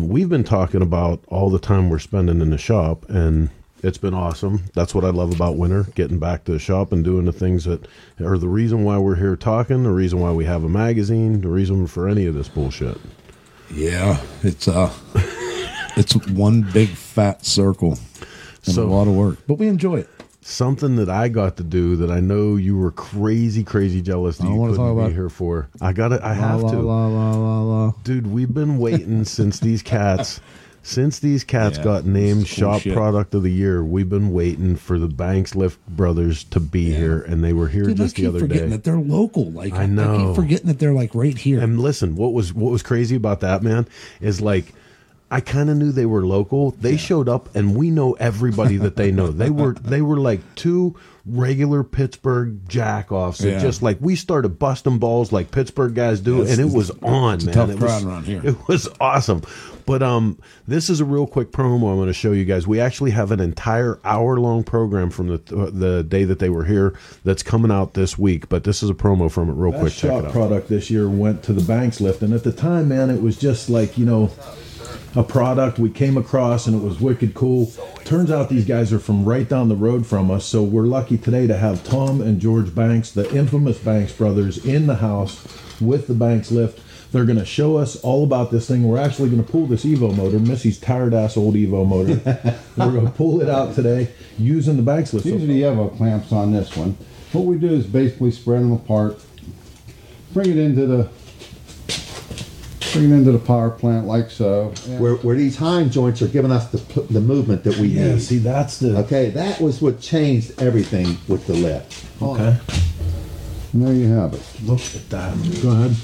We've been talking about all the time we're spending in the shop, and it's been awesome. That's what I love about winter, getting back to the shop and doing the things that are the reason why we're here talking, the reason why we have a magazine, the reason for any of this bullshit. Yeah, it's one big fat circle and a lot of work, but we enjoy it. Something that I got to do that I know you were crazy jealous that you couldn't be here for. Dude, we've been waiting since these cats got named Shop Product of the Year. We've been waiting for the Banks Lift brothers to be here, and they were here just the other day. I keep forgetting that they're local. Like, I know. I keep forgetting that they're like right here. And listen, what was crazy about that, man, is like I kind of knew they were local. They showed up, and we know everybody that they know. They were like two regular Pittsburgh jack-offs. And just like we started busting balls like Pittsburgh guys do, and it was on, man. Tough crowd around here. It was awesome. But this is a real quick promo I'm going to show you guys. We actually have an entire hour-long program from the day that they were here that's coming out this week. But this is a promo from it real quick. Check it out. Best shop product this year went to the Banks Lift. And at the time, man, it was just like, a product we came across, and it was wicked cool. Turns out these guys are from right down the road from us, so we're lucky today to have Tom and George Banks, the infamous Banks brothers, in the house with the Banks Lift. They're going to show us all about this thing. We're actually going to pull this Evo motor, Missy's tired-ass old Evo motor. We're going to pull it out today using the Banks Lift. These are the Evo clamps on this one. What we do is basically spread them apart, bring it into the power plant like so. Yeah. Where these hind joints are giving us the movement that we need. See, that's the... Okay, that was what changed everything with the lift. Okay. And there you have it. Look at that. Go ahead.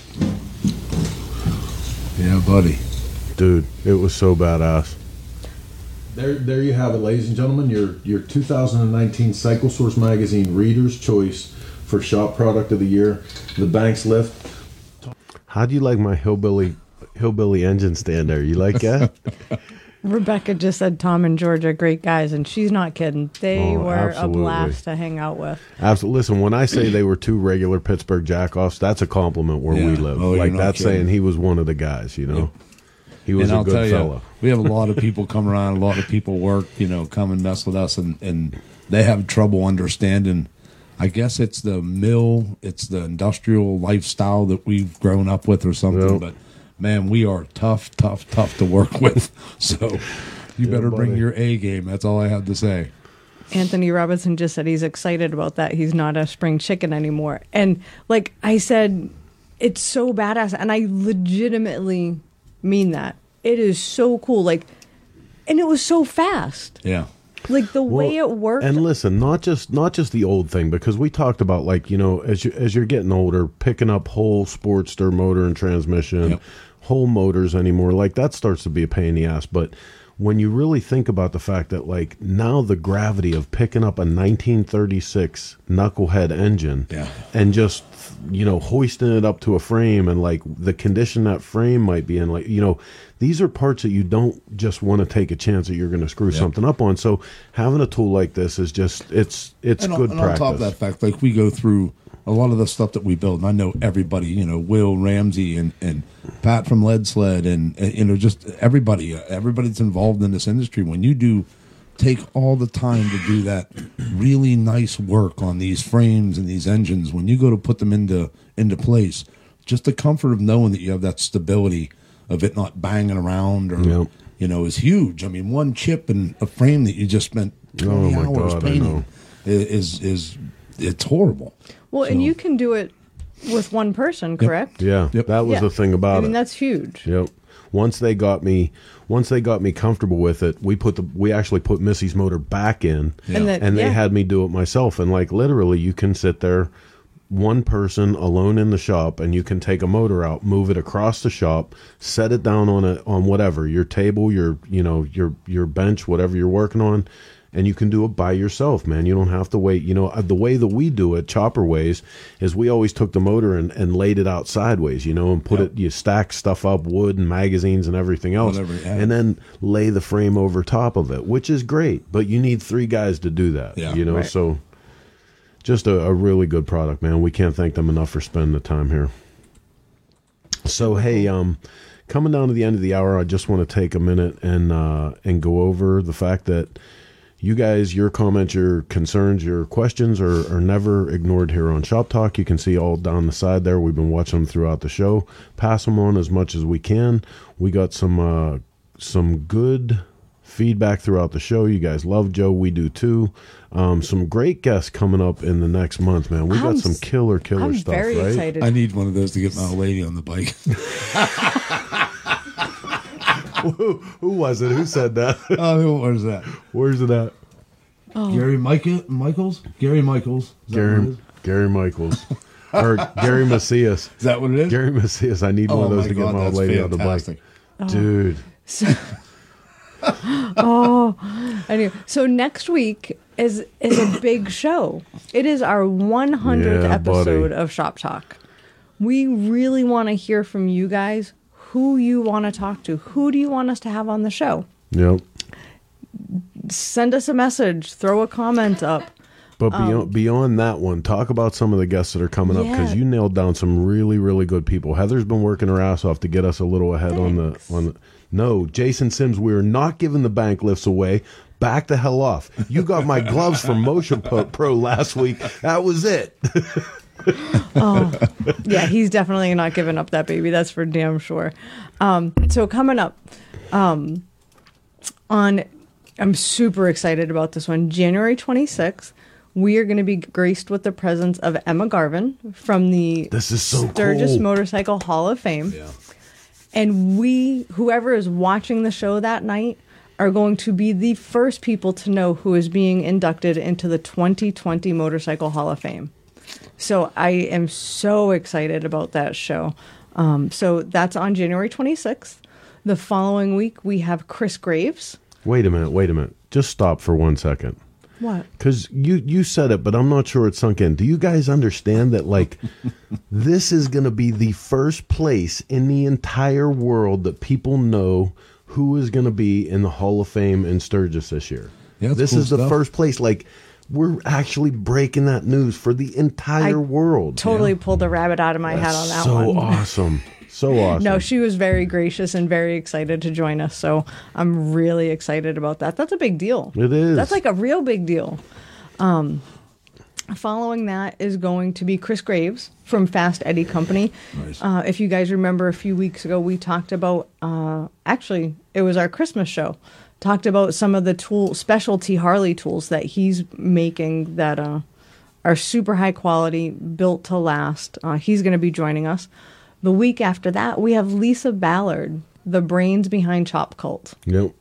Yeah, buddy. Dude, it was so badass. There you have it, ladies and gentlemen. Your 2019 Cycle Source Magazine Reader's Choice for Shop Product of the Year, the Banks Lift. How do you like my hillbilly engine stand there? You like that? Rebecca just said Tom and George are great guys, and she's not kidding. They were absolutely a blast to hang out with. Absolutely. Listen, when I say they were two regular Pittsburgh jackoffs, that's a compliment where we live. Oh, like that's kidding. Saying he was one of the guys, He was a good fellow. We have a lot of people come around, a lot of people work, come and mess with us, and they have trouble understanding. I guess it's the industrial lifestyle that we've grown up with or something, but man, we are tough to work with. So you better bring your A game. That's all I have to say. Anthony Robinson just said he's excited about that. He's not a spring chicken anymore. And like I said, it's so badass. And I legitimately mean that. It is so cool. Like, and it was so fast. Yeah. Like the way it worked. And listen, not just the old thing, because we talked about, like, you know, as you're getting older, picking up whole Sportster motor and transmission, yep, whole motors anymore, like that starts to be a pain in the ass. But when you really think about the fact that, like, now the gravity of picking up a 1936 knucklehead engine, yeah, and just, you know, hoisting it up to a frame and, like, the condition that frame might be in, like, you know, these are parts that you don't just want to take a chance that you're going to screw, yeah, something up on. So having a tool like this is just, it's good practice. On top of that fact, like, we go through a lot of the stuff that we build, and I know everybody, you know, Will Ramsey and Pat from Lead Sled and you know, just everybody that's involved in this industry. When you do take all the time to do that really nice work on these frames and these engines, when you go to put them into place, just the comfort of knowing that you have that stability of it not banging around or, yep, you know, is huge. I mean, one chip and a frame that you just spent 20 hours painting it's horrible. Well, so, and you can do it with one person, correct? Yep. Yeah, yep, that was the thing about it. I mean, that's huge. Yep. Once they got me comfortable with it, we actually put Missy's motor back in, yeah, and they had me do it myself. And, like, literally, you can sit there, one person alone in the shop, and you can take a motor out, move it across the shop, set it down on whatever your table, your bench, whatever you're working on. And you can do it by yourself, man. You don't have to wait. You know, the way that we do it, Chopper Ways, is we always took the motor and laid it out sideways, you know, and put, yep, it, you stack stuff up, wood and magazines and everything else, and then lay the frame over top of it, which is great. But you need three guys to do that, yeah, you know. Right. So just a really good product, man. We can't thank them enough for spending the time here. So, hey, coming down to the end of the hour, I just want to take a minute and go over the fact that you guys, your comments, your concerns, your questions are never ignored here on Shop Talk. You can see all down the side there. We've been watching them throughout the show. Pass them on as much as we can. We got some good feedback throughout the show. You guys love Joe. We do too. Some great guests coming up in the next month, man. We got some killer stuff, right? I'm very excited. I need one of those to get my lady on the bike. Who was it? Who said that? Where's that? Where's it at? Oh. Gary Michaels? Gary Michaels. Or Gary Macias. Is that what it is? Gary Macias. I need one of those to get my old lady fantastic on the bike. Oh. Dude. So, anyway, so next week is a big show. It is our 100th episode of Shop Talk. We really want to hear from you guys. Who you want to talk to? Who do you want us to have on the show? Yep. Send us a message. Throw a comment up. But beyond that one, talk about some of the guests that are coming up, because you nailed down some really, really good people. Heather's been working her ass off to get us a little ahead on the. No, Jason Sims, we are not giving the bank lifts away. Back the hell off. You got my gloves from Motion Pro last week. That was it. Yeah, he's definitely not giving up that baby. That's for damn sure. So coming up I'm super excited about this one. January 26th, we are going to be graced with the presence of Emma Garvin from the Sturgis Motorcycle Hall of Fame. Yeah. And whoever is watching the show that night, are going to be the first people to know who is being inducted into the 2020 Motorcycle Hall of Fame. So I am so excited about that show. So that's on January 26th. The following week, we have Chris Graves. Wait a minute. Just stop for 1 second. What? Because you said it, but I'm not sure it's sunk in. Do you guys understand that, like, this is going to be the first place in the entire world that people know who is going to be in the Hall of Fame in Sturgis this year? Yeah, this cool is the stuff. First place, like... We're actually breaking that news for the entire world. Totally pulled the rabbit out of my hat on that one. So awesome. No, she was very gracious and very excited to join us. So I'm really excited about that. That's a big deal. It is. That's like a real big deal. Following that is going to be Chris Graves from Fast Eddie Company. Nice. If you guys remember, a few weeks ago, we talked about, actually, it was our Christmas show, talked about some of the specialty Harley tools that he's making that are super high quality, built to last. He's going to be joining us. The week after that, we have Lisa Ballard, the brains behind Chop Cult. Yep.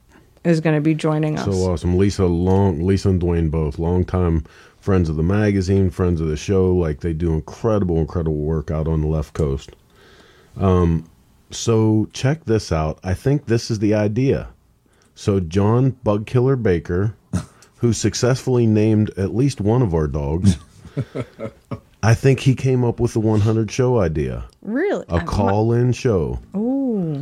Is going to be joining us. So awesome. Lisa and Dwayne both, long-time friends of the magazine, friends of the show. Like, they do incredible, incredible work out on the left coast. So check this out. I think this is the idea. So John Bugkiller Baker, who successfully named at least one of our dogs, I think he came up with the 100 show idea. Really? A call-in show. Ooh.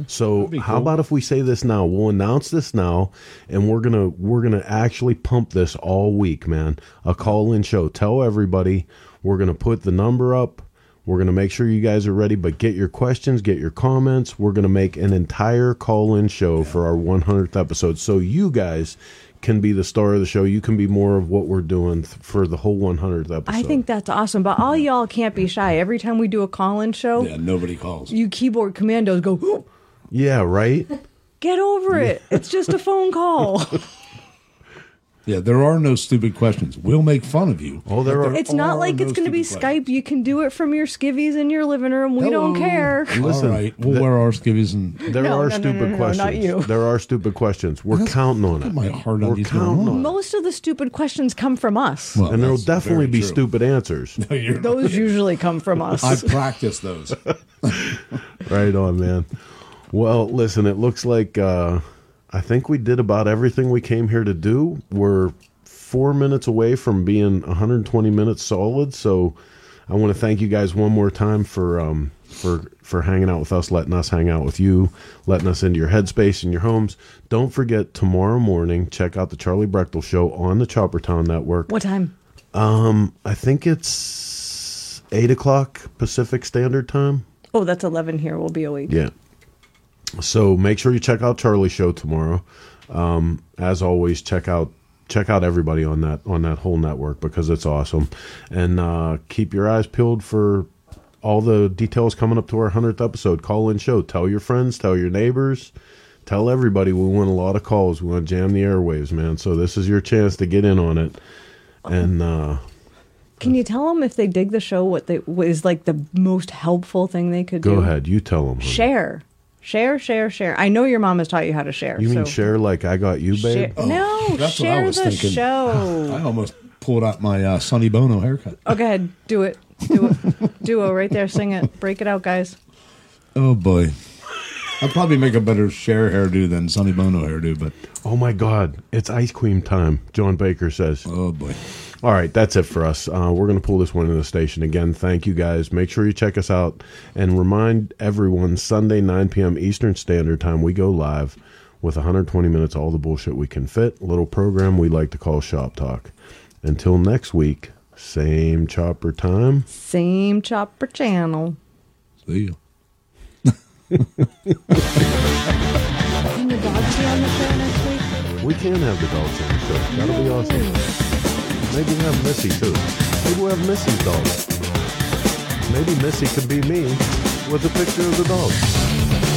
So how about if we say this now? We'll announce this now, and we're gonna actually pump this all week, man. A call-in show. Tell everybody. We're gonna put the number up. We're gonna make sure you guys are ready. But get your questions, get your comments. We're gonna make an entire call-in show for our 100th episode. So you guys can be the star of the show. You can be more of what we're doing for the whole 100th episode. I think that's awesome, but all y'all can't be shy. Every time we do a call-in show, nobody calls. You keyboard commandos go, "Ooh." Yeah, right? Get over it. It's just a phone call. Yeah, there are no stupid questions. We'll make fun of you. Oh, there are. It's not like it's going to be Skype. You can do it from your skivvies in your living room. We don't care. Listen, all right, we'll wear our skivvies and there are stupid questions. Not you. There are stupid questions. We're counting on it. We're counting on it. Most of the stupid questions come from us, and there'll definitely be stupid answers. Those usually come from us. I practice those. Right on, man. Well, listen. It looks like. I think we did about everything we came here to do. We're 4 minutes away from being 120 minutes solid. So I want to thank you guys one more time for hanging out with us, letting us hang out with you, letting us into your headspace and your homes. Don't forget, tomorrow morning, check out the Charlie Brechtel Show on the Choppertown Network. What time? I think it's 8 o'clock Pacific Standard Time. Oh, that's 11 here. We'll be awake. Yeah. So make sure you check out Charlie's show tomorrow. As always, check out everybody on that whole network because it's awesome. And keep your eyes peeled for all the details coming up to our 100th episode call-in show. Tell your friends, tell your neighbors, tell everybody. We want a lot of calls. We want to jam the airwaves, man. So this is your chance to get in on it. And can you tell them if they dig the show what is like the most helpful thing they could do? Go ahead, you tell them. Honey. Share. I know your mom has taught you how to share. You mean share like I got you, babe? Oh, no, that's share what I was the thinking. Show. I almost pulled out my Sonny Bono haircut. Oh, go ahead. Do it. Duo right there. Sing it. Break it out, guys. Oh, boy. I'd probably make a better share hairdo than Sonny Bono hairdo, but... Oh, my God. It's ice cream time, John Baker says. Oh, boy. All right, that's it for us. We're going to pull this one into the station again. Thank you, guys. Make sure you check us out. And remind everyone, Sunday, 9 p.m. Eastern Standard Time, we go live with 120 minutes, all the bullshit we can fit. A little program we like to call Shop Talk. Until next week, same chopper time. Same chopper channel. See ya. Can the dogs be on the show next week? We can have the dogs on the show. That'll be awesome. Maybe we'll have Missy, too. Maybe we'll have Missy's dog. Maybe Missy could be me with a picture of the dog.